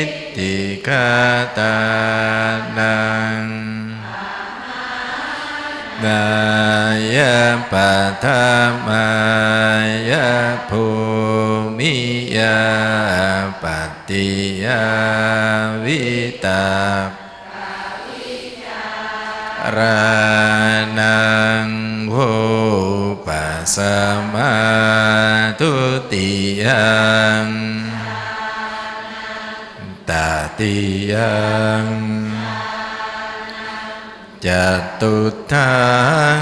ฏฐิคตานังนายะปัทมายะภูมิยะปฏิยะวิตารานังโหปัสสมาตุติยังตติยังจตุทัง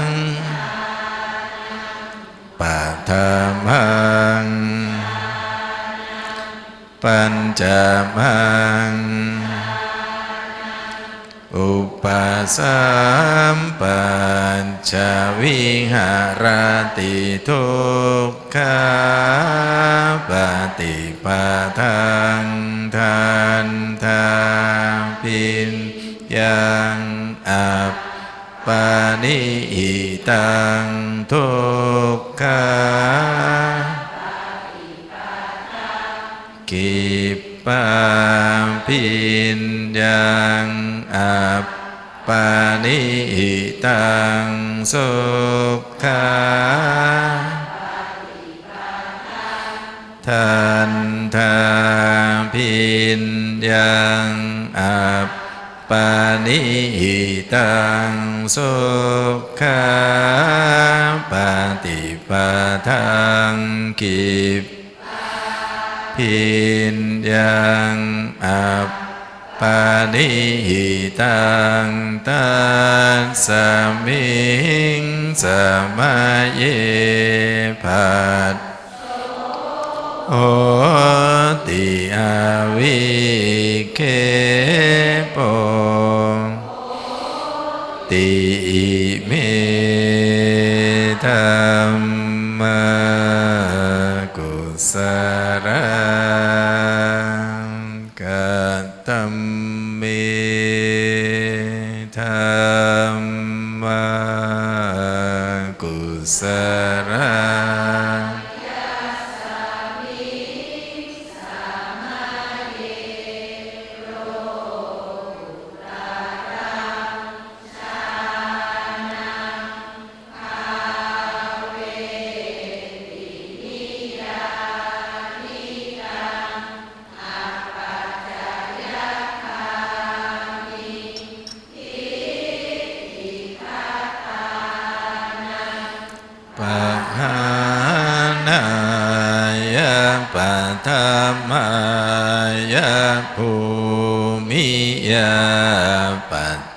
ปัทมังปัญจมังอุปสัมปัญจวิหารติทุกขาปฏิปทังทันทาปิญญังอัปปานิหิตังทุกขากิปปาปิญญังอัปปานิหิตังสุขาทันทาปิญญังอัปปานิหิตังสุขาปฏิปทังกิปปิญญังอัปปานิหิตังตัสสมิงสมัยเยภัสโหติอาวิเคปติอิเมธัมมะกุสระกตัมมิธัมมะกุสระ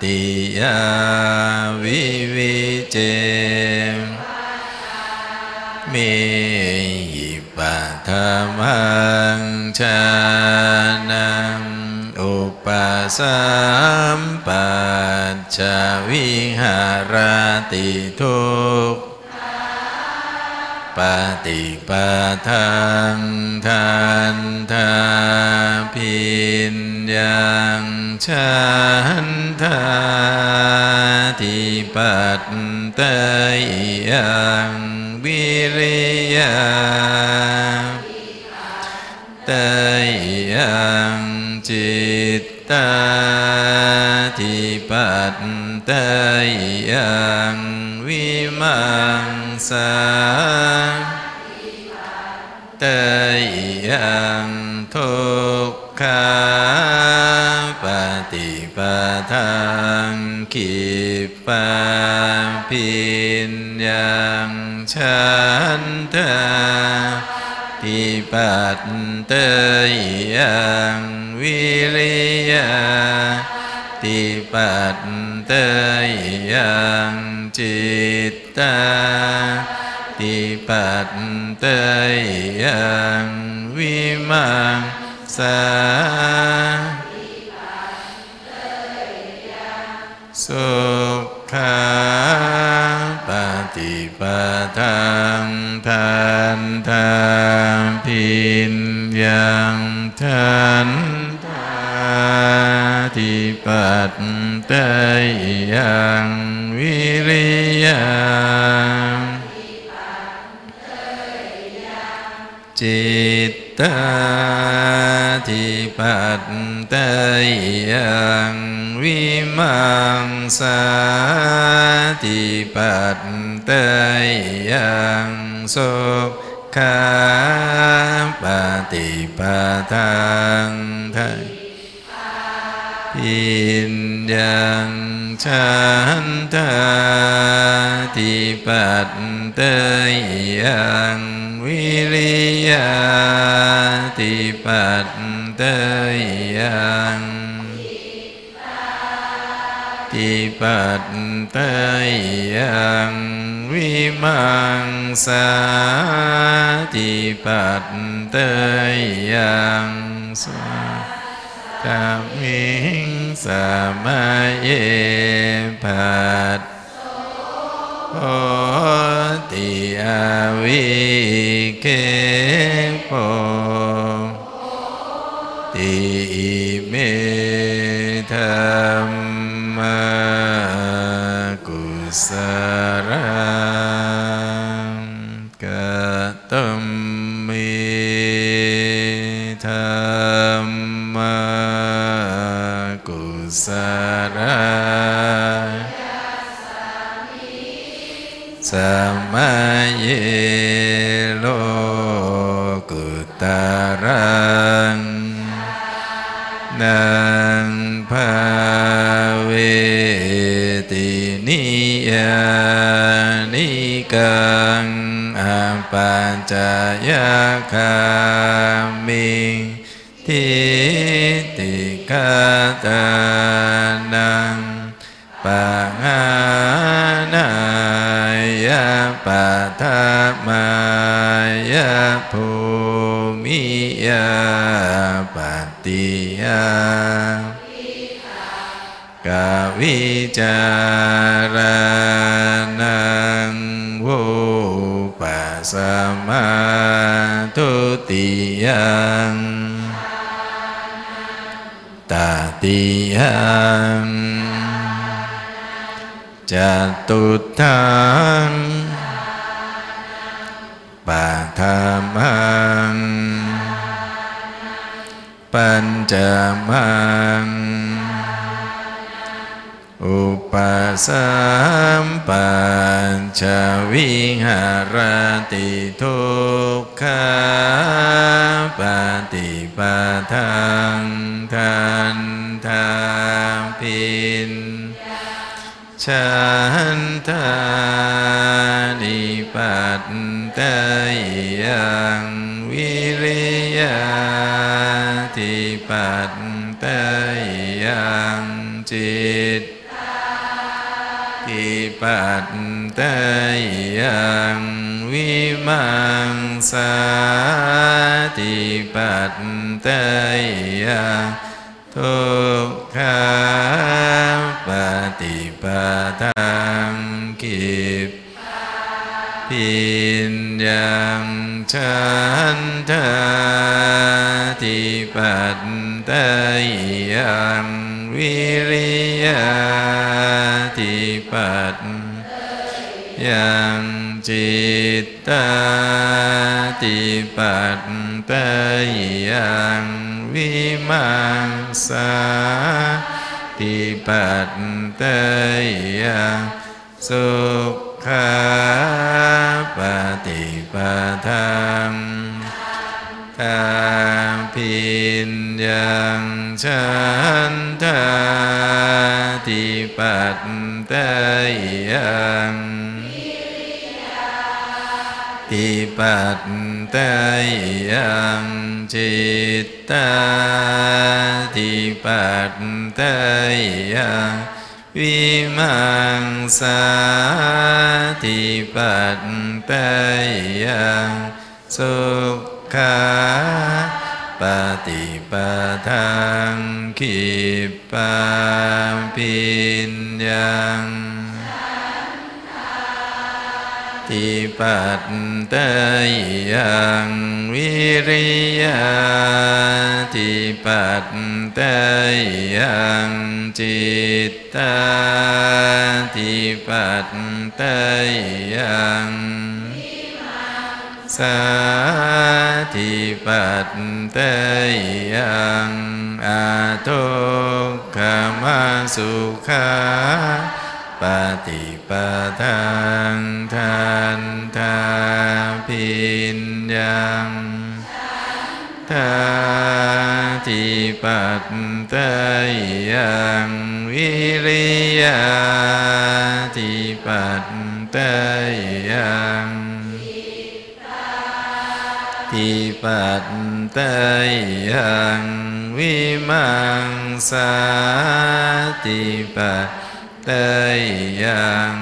ติยาวิวิเจมิหิปัทมังชานังอุปสัมปัญจวิหารติทุกขาปฏิปทังทันทาปิญญังฉันทาทิปัตตยังวิริยะตยังจิตตาทิปัตตยังวิมังสาตยังทุกขาปฏิปทังกิปปา พินยังฉันเตปิปัตเตยังวิริยะติปัตเตยังจิตตาติปัตเตยังวิมังสาสุขาปฏิปทางทันทางพินยังทันทางติปัตเตยังวิริยะจิตตาติปัตเตยังวิมังสาติปัตเตยังสุขาปฏิปทางทันพินยังฉันทาติปัตเตยังวิริยะติปัตเตยังติปัตเตยังวิมังสาติปัตเตยังสัตมิงสมัยเยปัตโหติอวิเคปติเมธรรมกุสรังกตมิธรรมกุสรังสมัยโลกุตรังนังภาเวตินิยานิกังอปัญจยคามิทิติกตานังปะงานายะปะทมายะภูมิยะปฏิยะกวิจารณังโวปัสสมาทุติยังตติยังจตุทังปฐมังปัญจมังอุปสัมปัญจวิหารติทุกขาปฏิปทางทันทางพินฉันทานิปัตเตยังวิริยะติปัตเตยังจิตติปัตเตยังวิมังสาติปัตเตยังทุกขาปฏิปทางกิจพินยังฉันทาติปัตเตยังวิริยะติปัตยังจิตตาติปัตเตยังวิมังสาติปัตเตยังสุขาปฏิปทางทางพินยังฉันทาติปัตเตยั ติปัตตยังจิตตาติปัตตยังวิมังสาติปัตตยังสุขาปฏิปทังขิปปาปิญญังติปัตตยังวิริยะติปัตตยังจิตตาติปัตตยังสาธิปัตตยังอาทุกขมาสุขาปฏิปทังทันทาปิญญังทาธิปัตตยังวิริยะธิปัตตยังติปัตตยังวิมังสาติปัตตยัง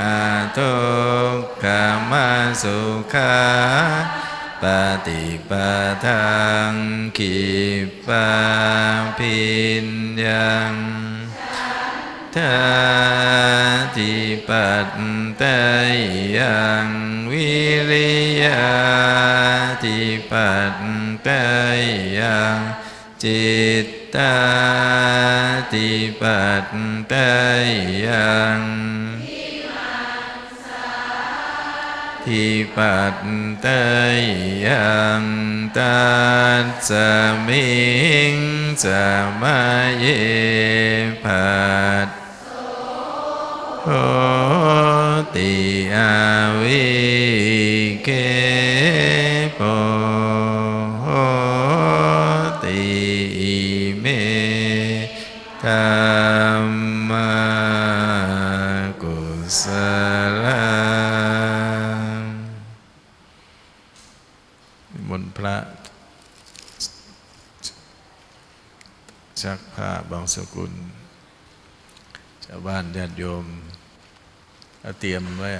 อาทุกขมาสุขาปฏิปทังขิปปาปิญญังทาติปัตตยังวิริยะติปัตตยังจิตตาติปัตตยังติปัตตยังตัสสมิงสมเยภัสโหติอาวิเกโปโหติอิเมธัมมากุสลังมนต์พระชักผ้าบางสกุลชาวบ้านญาติโยมเตรียมไว้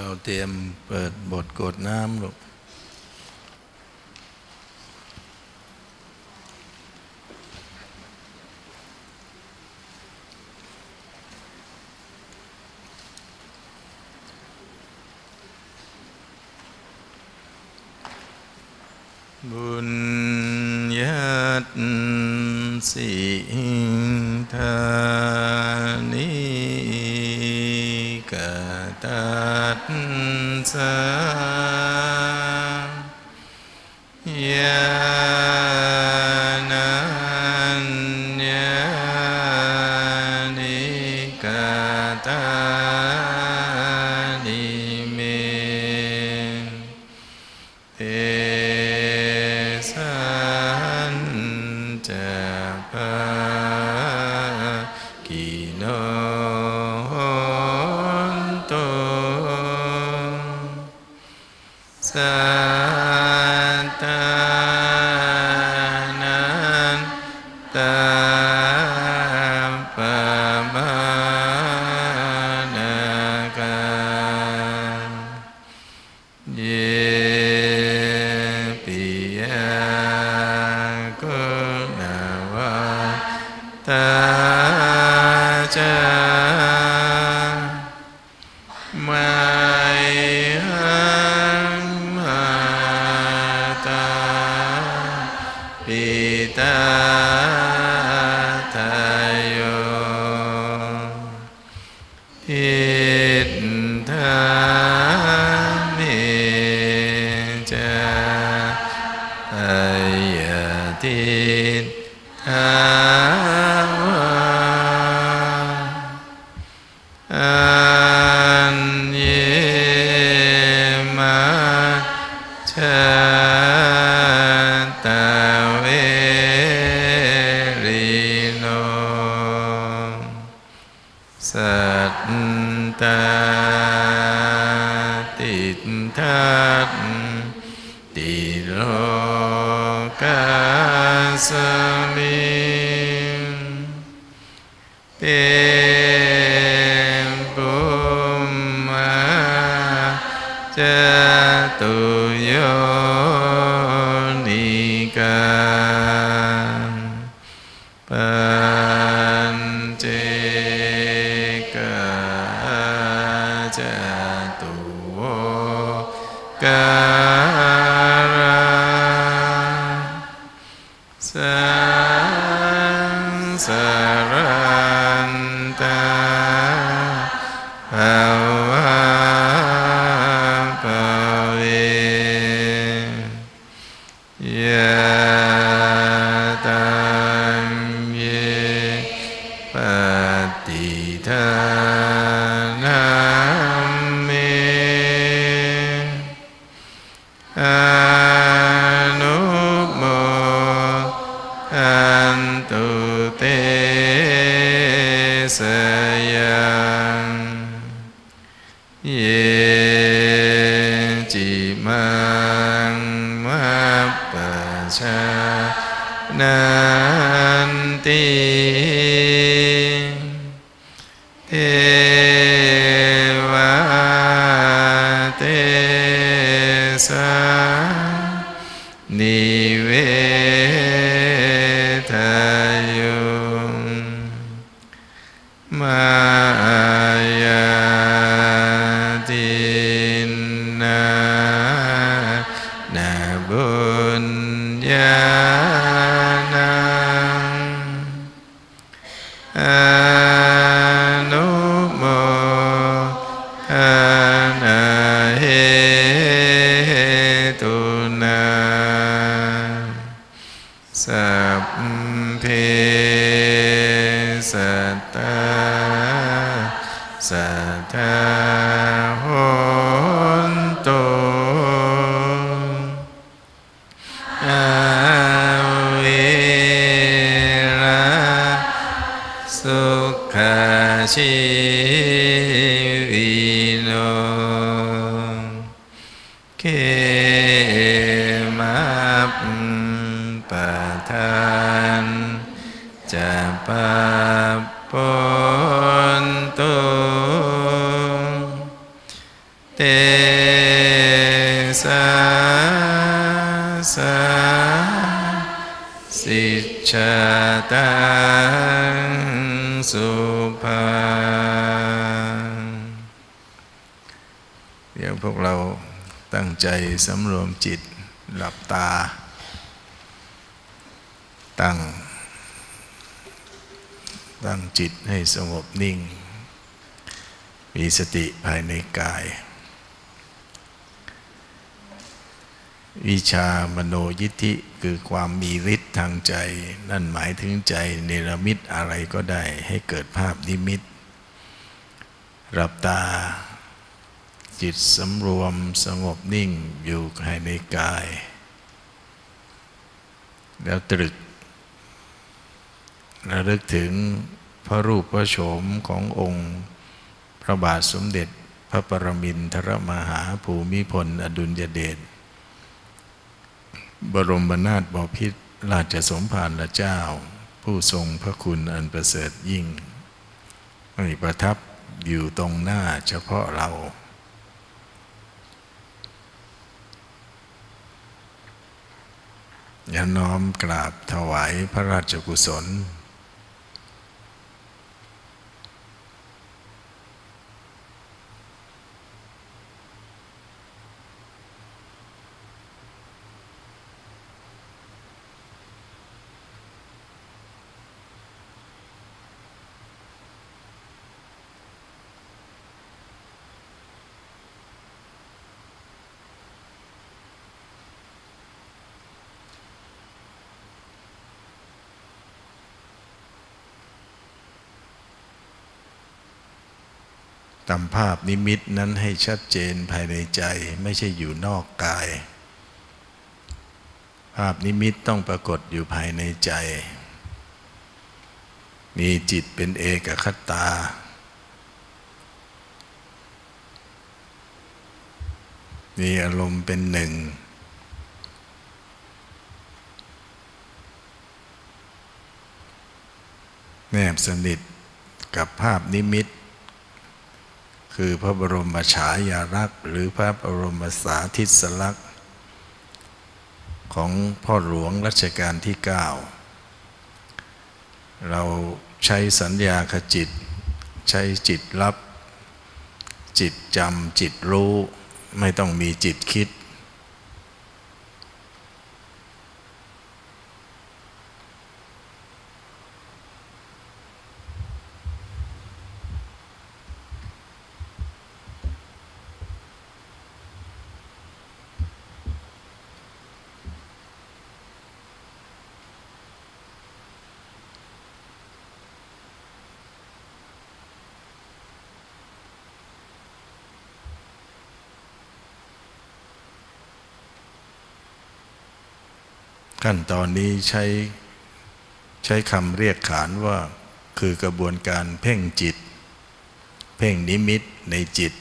เราเตรียมเปิดบทกรวดน้ำลูกบุญญาติสิทานิกตสังยานัญญานิกตานิเมเอสัญจปากิโน สิวิโนเขมัปปะทานจะปะปนตุเตสะสะสิชะตังสุภาเดี๋ยวพวกเราตั้งใจสำรวมจิตหลับตาตั้งจิตให้สงบนิ่งมีสติภายในกายวิชามโนยิทธิคือความมีฤทธิ์ทางใจนั่นหมายถึงใจเนรมิตอะไรก็ได้ให้เกิดภาพนิมิตหลับตาจิตสำรวมสงบนิ่งอยู่ภายในกายแล้วตรึกระลึกถึงพระรูปพระโฉมขององค์พระบาทสมเด็จพระปรมินทรมหาภูมิพลอดุลยเดชบรมนาถบพิตรราชสมภารเจ้าผู้ทรงพระคุณอันประเสริฐยิ่งประทับอยู่ตรงหน้าเฉพาะเราอย่าน้อมกราบถวายพระราชกุศลตามภาพนิมิตนั้นให้ชัดเจนภายในใจไม่ใช่อยู่นอกกายภาพนิมิตต้องปรากฏอยู่ภายในใจมีจิตเป็นเอกคตามีอารมณ์เป็นหนึ่งแนบสนิทกับภาพนิมิตคือพระบรมฉายาลักษณ์หรือพระบรมสาธิสลักษณ์ของพ่อหลวงรัชกาลที่ 9 เราใช้สัญญาขจิตใช้จิตรับจิตจำจิตรู้ไม่ต้องมีจิตคิดขั้นตอนนี้ใช้คำเรียกขานว่าคือกระบวนการเพ่งจิตเพ่งนิมิตในจิต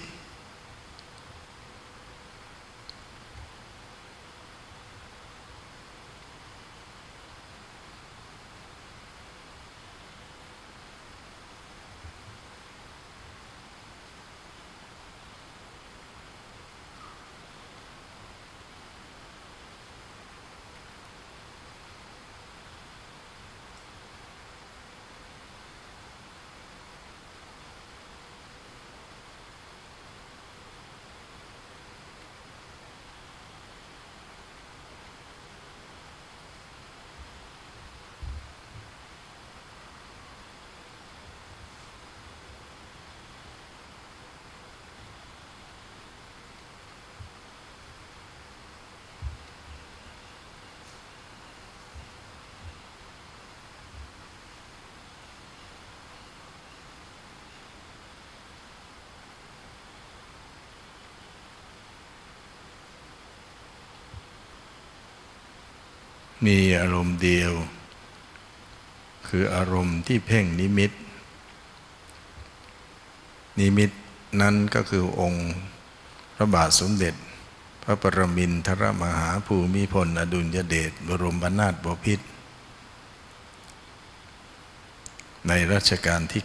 มีอารมณ์เดียวคืออารมณ์ที่เพ่งนิมิต นิมิตนั้นก็คือองค์พระบาทสมเด็จพระปรมินทรมหาภูมิพลอดุลยเดชบรมนาถบพิตรในรัชกาลที่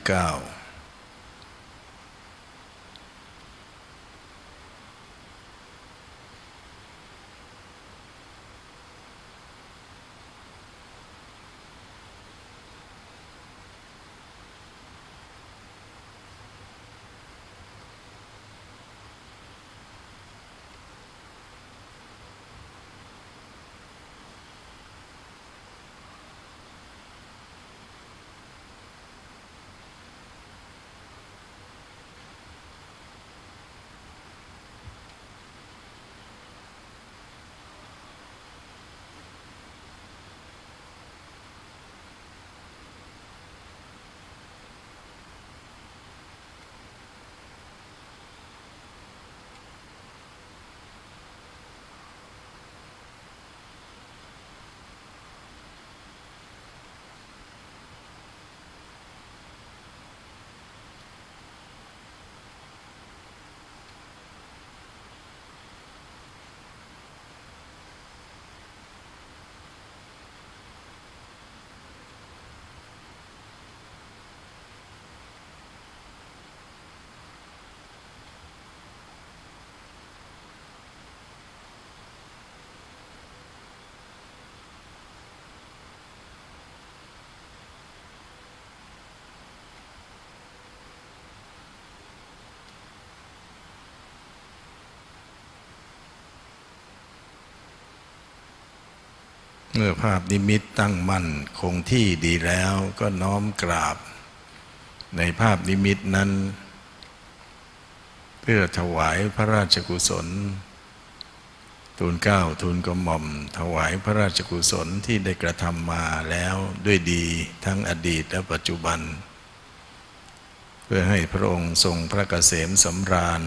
เมื่อภาพนิมิตตั้งมั่นคงที่ดีแล้วก็น้อมกราบในภาพนิมิตนั้นเพื่อถวายพระราชกุศลทูลเกล้าทูลกระหม่อมถวายพระราชกุศลที่ได้กระทำมาแล้วด้วยดีทั้งอดีตและปัจจุบันเพื่อให้พระองค์ทรงพระเกษมสำราญ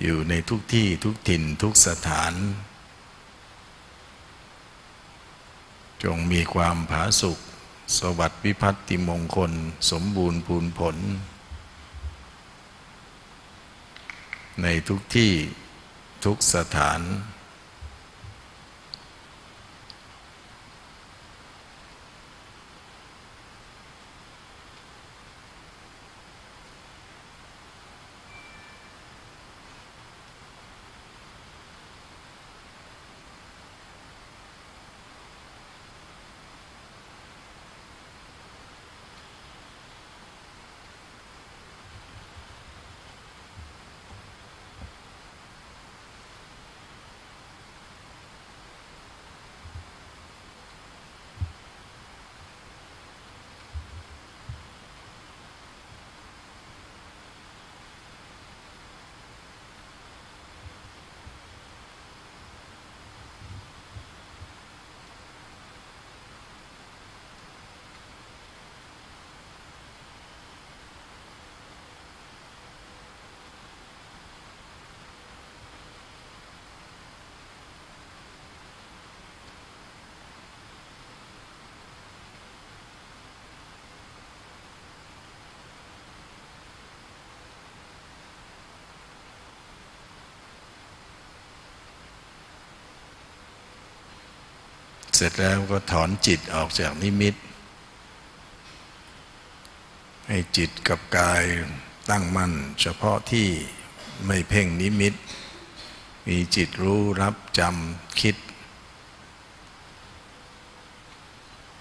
อยู่ในทุกที่ทุกถิ่นทุกสถานจงมีความผาสุกสวัสดิ์วิพัตติมงคลสมบูรณ์พูนผลในทุกที่ทุกสถานเสร็จแล้วก็ถอนจิตออกจากนิมิตให้จิตกับกายตั้งมั่นเฉพาะที่ไม่เพ่งนิมิตมีจิตรู้รับจำคิด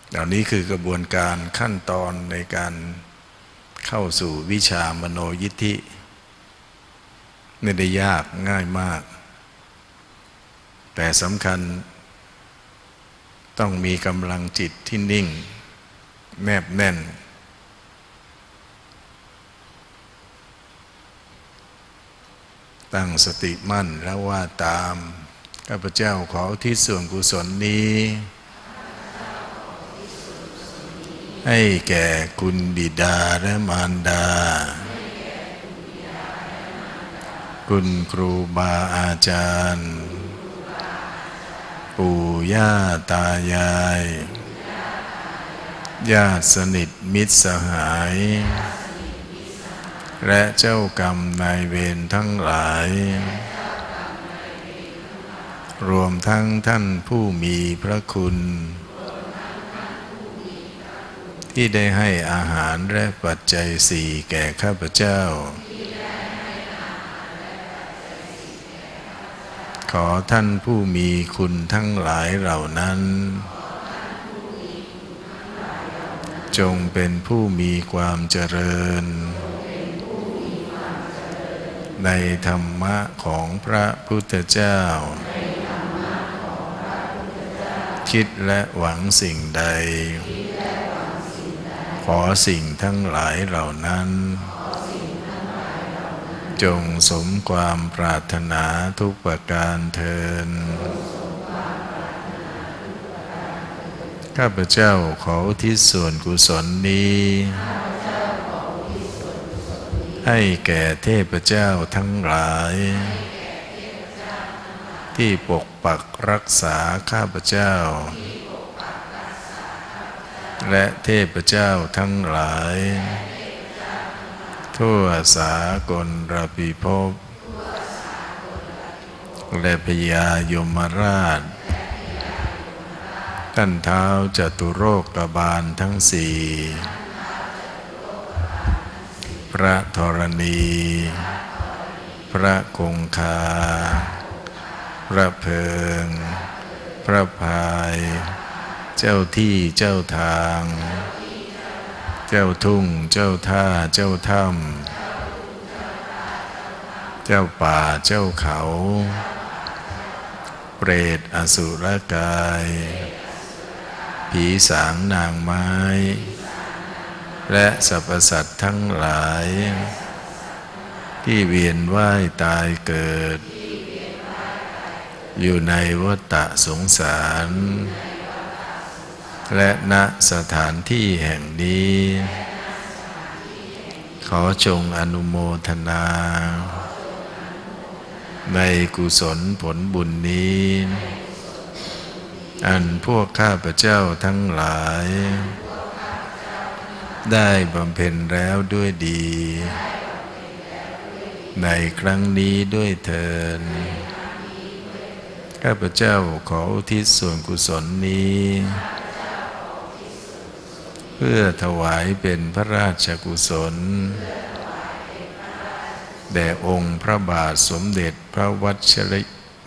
เหล่านี้คือกระบวนการขั้นตอนในการเข้าสู่วิชามโนยิทธิไม่ได้ยากง่ายมากแต่สำคัญต้องมีกำลังจิตที่นิ่งแนบแน่นตั้งสติมั่นแล้วว่าตามข้าพเจ้าขอที่ส่วนกุศลนี้ให้แก่คุณบิดาและมารดาคุณครูบาอาจารย์ปู่ย่าตายายญาติสนิทมิตรสหาย และเจ้ากรรมนายเวรทั้งหลายรวมทั้งท่านผู้มีพระคุณที่ได้ให้อาหารและปัจจัยสี่แก่ข้าพเจ้าขอท่านผู้มีคุณทั้งหลายเหล่านั้นจงเป็นผู้มีความเจริญในธรรมะของพระพุทธเจ้าคิดและหวังสิ่งใดขอสิ่งทั้งหลายเหล่านั้นจงสมความปรารถนาทุกประการเทินข้าพเจ้าขออุทิศส่วนกุศลนี้ให้แก่เทพเจ้าทั้งหลายที่ปกปักรักษาข้าพเจ้าและเทพเจ้าทั้งหลายทั่วสากลพิภพและพญายมราชท่านเท้าจตุโรกบาลทั้งสี่พระธรณีพระคงคาพระเพลิงพระพายเจ้าที่เจ้าทางเจ้าทุ่งเจ้าท่าเจ้าถ้ำเจ้าป่าเจ้าเขาเปรตอสุรกายผีสางนางไม้และสรรพสัตว์ทั้งหลายที่เวียนว่ายตายเกิดอยู่ในวัฏสงสารและณสถานที่แห่งนี้ขอจงอนุโมทนาในกุศลผลบุญนี้อันพวกข้าพเจ้าทั้งหลายได้บำเพ็ญแล้วด้วยดีในครั้งนี้ด้วยเถิดข้าพเจ้าขออุทิศส่วนกุศลนี้เพื่อถวายเป็นพระราชกุศลแด่องค์พระบาทสมเด็จพระวัชระ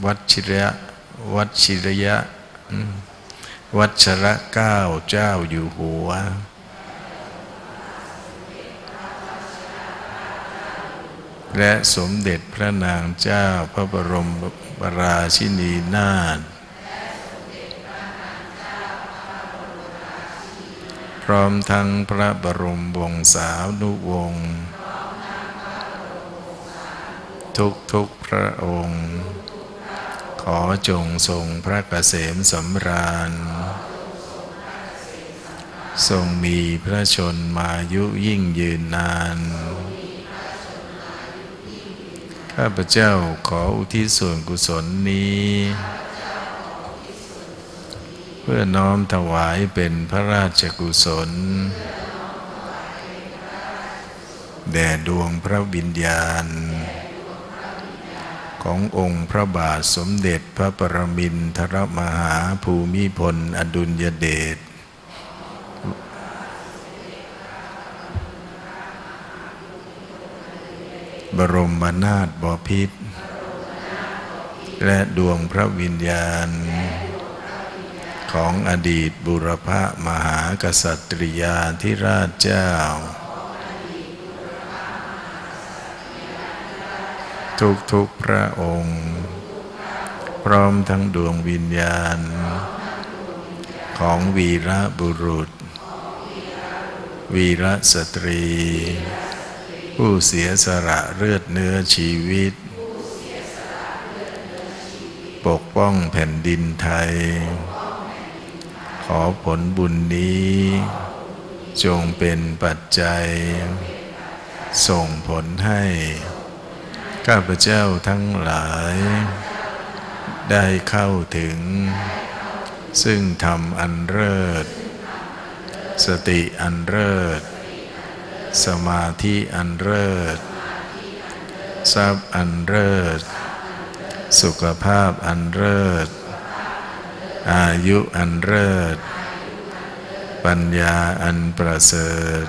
เกล้าเจ้าอยู่หัวและสมเด็จพระนางเจ้าพระบรมราชินีนาถพร้อมทั้งพระบรมวงศานุวงศ์ทุกพระองค์ขอจงทรงพระเกษมสำราญทรงมีพระชนมายุยิ่งยืนนานข้าพเจ้าขออุทิศส่วนกุศลนี้เพื่อน้อมถวายเป็นพระราชกุศลแด่ดวงพระวิญญาณขององค์พระบาทสมเด็จพระปรมินทรมหาภูมิพลอดุลยเดชบรมนาถบพิตรและดวงพระวิญญาณของอดีตบุรพมหากษัตริยาธิราชเจ้าทุกพระองค์พร้อมทั้งดวงวิญญาณของวีรบุรุษวีรสตรีผู้เสียสละเลือดเนื้อชีวิตปกป้องแผ่นดินไทยขอผลบุญนี้จงเป็นปัจจัยส่งผลให้ข้าพเจ้าทั้งหลายได้เข้าถึงซึ่งธรรมอันเลิศสติอันเลิศ สมาธิอันเลิศทรัพย์อันเลิศสุขภาพอันเลิศอายุอันเลิศปัญญาอันประเสริฐ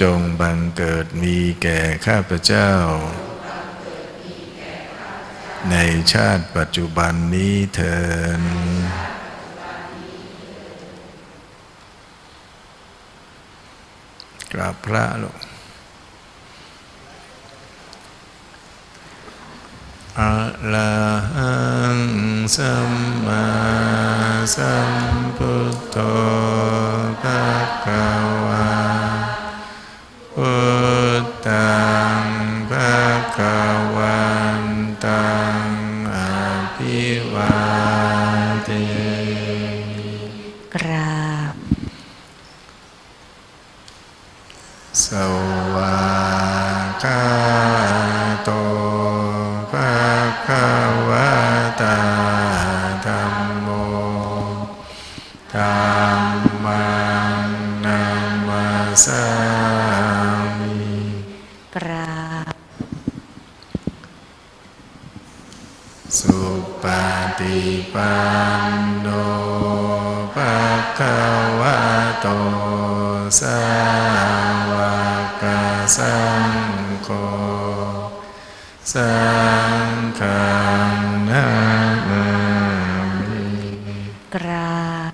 จงบังเกิดมีแก่ข้าพเจ้าในชาติปัจจุบันนี้เถิดกราบพระหลวงอะระหังสัมมาสัมพุทโธภะคะวาพุทธังภะคะวันตังอะภิวาเทกราบสวากาโตภะคะวะตาธัมโมธัมมังนัมมาสามิกราบสุปฏิปันโนภะคะวะโตสาวกสังโฆสังฆังนะมิกราบ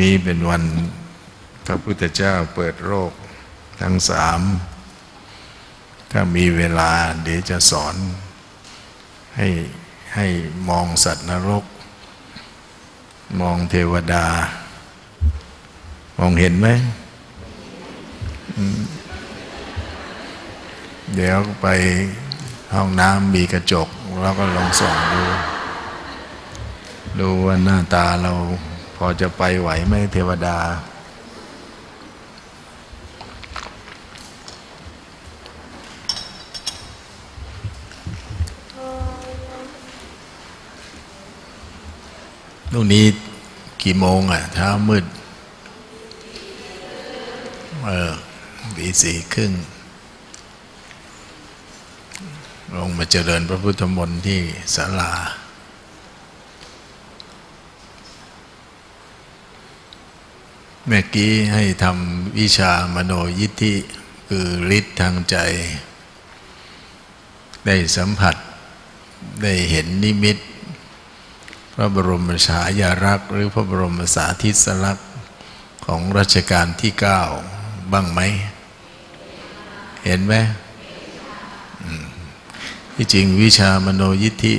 นี้เป็นวันพระพุทธเจ้าเปิดโลกทั้งสามถ้ามีเวลาเดี๋ยวจะสอนให้มองสัตว์นรกมองเทวดามองเห็นไหมเดี๋ยวไปห้องน้ำมีกระจกแล้วก็ลองส่องดูว่าหน้าตาเราพอจะไปไหวไหมเทวดาตรงนี้กี่โมงอ่ะเช้ามืด4:30ลงมาเจริญพระพุทธมนต์ที่ศาลาเมื่อกี้ให้ทำวิชามโนยิทธิคือฤทธิ์ทางใจได้สัมผัสได้เห็นนิมิตพระบรมฉายาลักษณ์หรือพระบรมสาธิสลักษณ์ของรัชกาลที่9บ้างไหมเห็นไหมที่จริงวิชามโนยิทธิ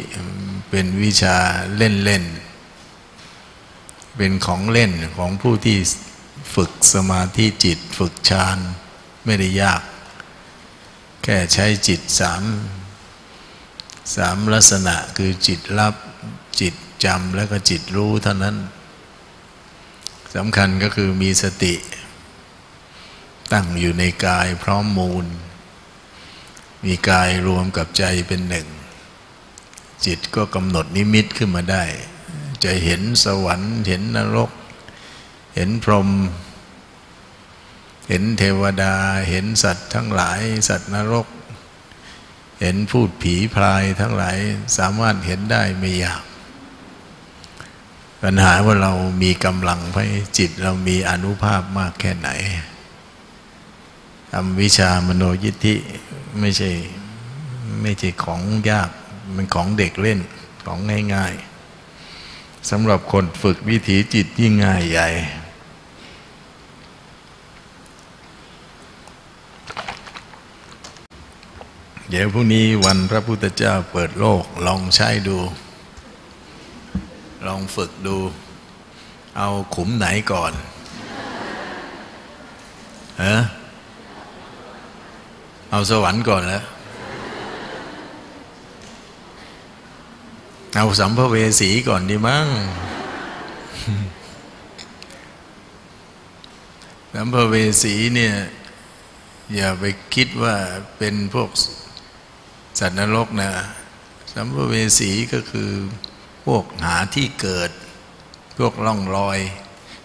เป็นวิชาเล่นๆเป็นของเล่นของผู้ที่ฝึกสมาธิจิตฝึกฌานไม่ได้ยากแค่ใช้จิตสามลักษณะคือจิตรับจิตจำแล้วก็จิตรู้เท่านั้นสำคัญก็คือมีสติตั้งอยู่ในกายพร้อมมูลมีกายรวมกับใจเป็นหนึ่งจิตก็กำหนดนิมิตขึ้นมาได้จะเห็นสวรรค์เห็นนรกเห็นพรหมเห็นเทวดาเห็นสัตว์ทั้งหลายสัตว์นรกเห็นพูดผีพรายทั้งหลายสามารถเห็นได้ไม่ยากปัญหาว่าเรามีกำลังไหมจิตเรามีอานุภาพมากแค่ไหนทำวิชามโนยิทธิไม่ใช่ของยากมันของเด็กเล่นของง่ายๆสำหรับคนฝึกวิถีจิตยิ่งง่ายใหญ่เดี๋ยวพรุ่งนี้วันพระพุทธเจ้าเปิดโลกลองใช้ดูลองฝึกดูเอาขุมไหนก่อนเอาสวรรค์ก่อนแล้วเอาสัมภเวสีก่อนดีมั้ง สัมภเวสีเนี่ยอย่าไปคิดว่าเป็นพวกสัตว์นรกนะสัมภเวสีก็คือพวกหาที่เกิดพวกล่องลอย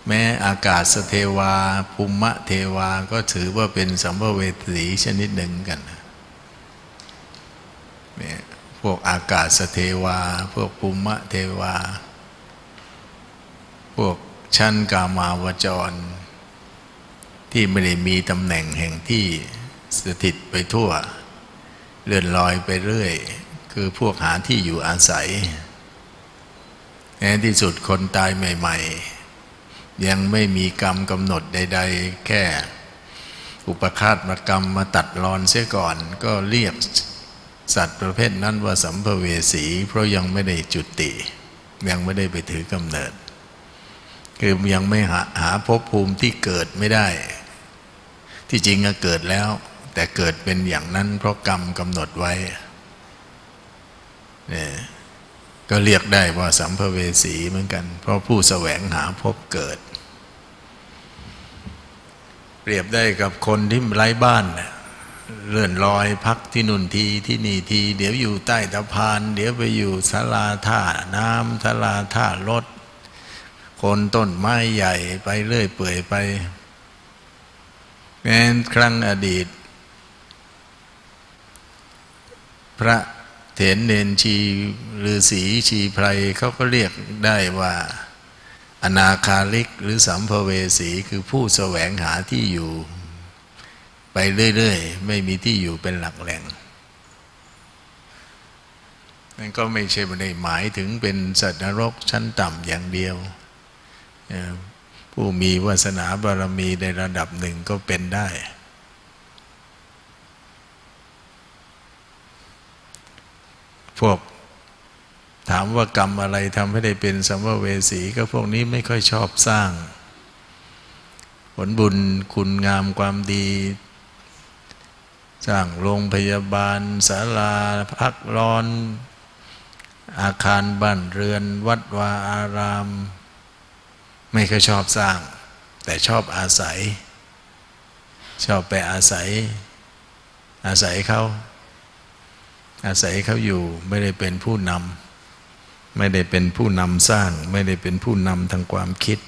แม้อากาศเทวาภูมะเทวาก็ถือว่าเป็นสัมภเวสีชนิดหนึ่งกันเนี่ยพวกอากาศเทวาพวกภูมะเทวาพวกชั้นกามาวจรที่ไม่ได้มีตำแหน่งแห่งที่สถิตไปทั่วเลื่อนลอยไปเรื่อยคือพวกหาที่อยู่อาศัยในที่สุดคนตายใหม่ๆยังไม่มีกรรมกำหนดใดๆแค่อุปฆาตกรรมมาตัดรอนเสียก่อนก็เรียกสัตว์ประเภทนั้นว่าสัมภเวสีเพราะยังไม่ได้จุติยังไม่ได้ไปถือกำเนิดคือยังไม่หาภพภูมิที่เกิดไม่ได้ที่จริงก็เกิดแล้วแต่เกิดเป็นอย่างนั้นเพราะกรรมกำหนดไว้เนี่ยก็เรียกได้ว่าสัมภเวสีเหมือนกันเพราะผู้แสวงหาภพเกิดเปรียบได้กับคนที่ไร้บ้านเลื่อนลอยพักที่นู่นทีที่นี่ทีเดี๋ยวอยู่ใต้สะพานเดี๋ยวไปอยู่ศาลาท่าน้ำศาลาท่ารถคนต้นไม้ใหญ่ไปเรื่อยเปื่อยไปแม้ครั้งอดีตพระเถรเณรชีฤาษีชีไพรเขาก็เรียกได้ว่าอนาคาลิกหรือสัมภเวสีคือผู้แสวงหาที่อยู่ไปเรื่อยๆไม่มีที่อยู่เป็นหลักแหล่งนั่นก็ไม่ใช่ในหมายถึงเป็นสัตว์นรกชั้นต่ำอย่างเดียวผู้มีวาสนาบารมีในระดับหนึ่งก็เป็นได้พวกถามว่ากรรมอะไรทำให้ได้เป็นสัมภเวสีก็พวกนี้ไม่ค่อยชอบสร้างผลบุญคุณงามความดีสร้างโรงพยาบาลศาลาพักร้อนอาคารบ้านเรือนวัดวาอารามไม่ค่อยชอบสร้างแต่ชอบอาศัยชอบไปอาศัยเขาอยู่ไม่ได้เป็นผู้นำสร้างไม่ได้เป็นผู้นำทางความคิด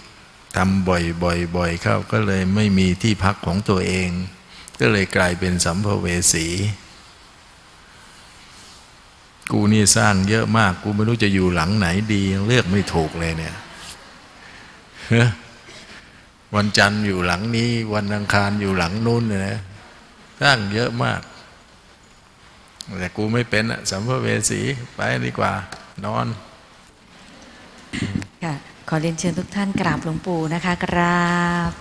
ทำบ่อยๆเข้าก็เลยไม่มีที่พักของตัวเองก็เลยกลายเป็นสัมภเวสีกูนี่สร้างเยอะมากกูไม่รู้จะอยู่หลังไหนดีเลือกไม่ถูกเลยเนี่ยวันจันทร์อยู่หลังนี้วันอังคารอยู่หลังนู้นเลยนะสร้างเยอะมากแต่กูไม่เป็นอะสัมภเวสีไปดีกว่านอนค่ะขอเรียนเชิญทุกท่านกราบหลวงปู่นะคะกราบ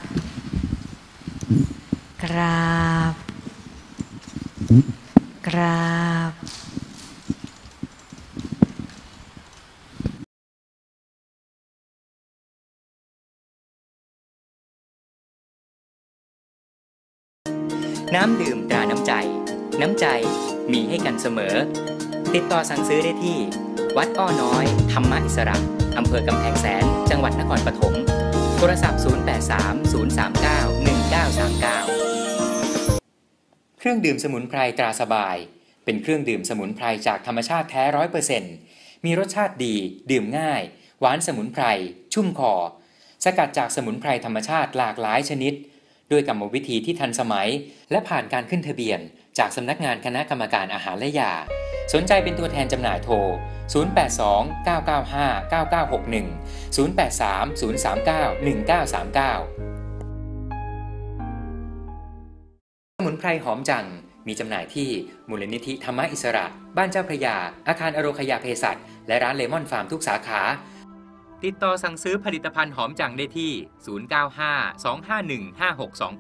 น้ำดื่มตราน้ำใจมีให้กันเสมอติดต่อสั่งซื้อได้ที่วัดอ้อน้อยธรรมอิสระอำเภอกำแพงแสนจังหวัดนครปฐมโทรศัพท์0830391939เครื่องดื่มสมุนไพรตราสบายเป็นเครื่องดื่มสมุนไพรจากธรรมชาติแท้ 100% มีรสชาติดีดื่มง่ายหวานสมุนไพรชุ่มคอสกัดจากสมุนไพรธรรมชาติหลากหลายชนิดด้วยกรรมวิธีที่ทันสมัยและผ่านการขึ้นทะเบียนจากสำนักงานคณะกรรมการอาหารและยาสนใจเป็นตัวแทนจำหน่ายโทร082 995 9961 083 039 1939สมุนไพรหอมจังมีจำหน่ายที่มูลนิธิธรรมอิสระบ้านเจ้าพระยาอาคารอโรคยาเภสัชและร้านเลมอนฟาร์มทุกสาขาติดต่อสั่งซื้อผลิตภัณฑ์หอมจังได้ที่095-251-5629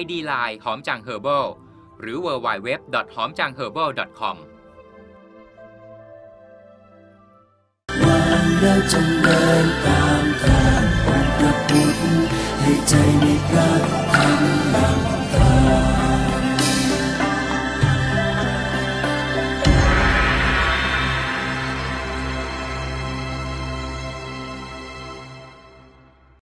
ID Line หอมจังเฮอร์เบิลหรือ www.homjangherbal.com วันเราจงเดินตามทางของพระพุทธให้ใจในพระธรรมนำทาง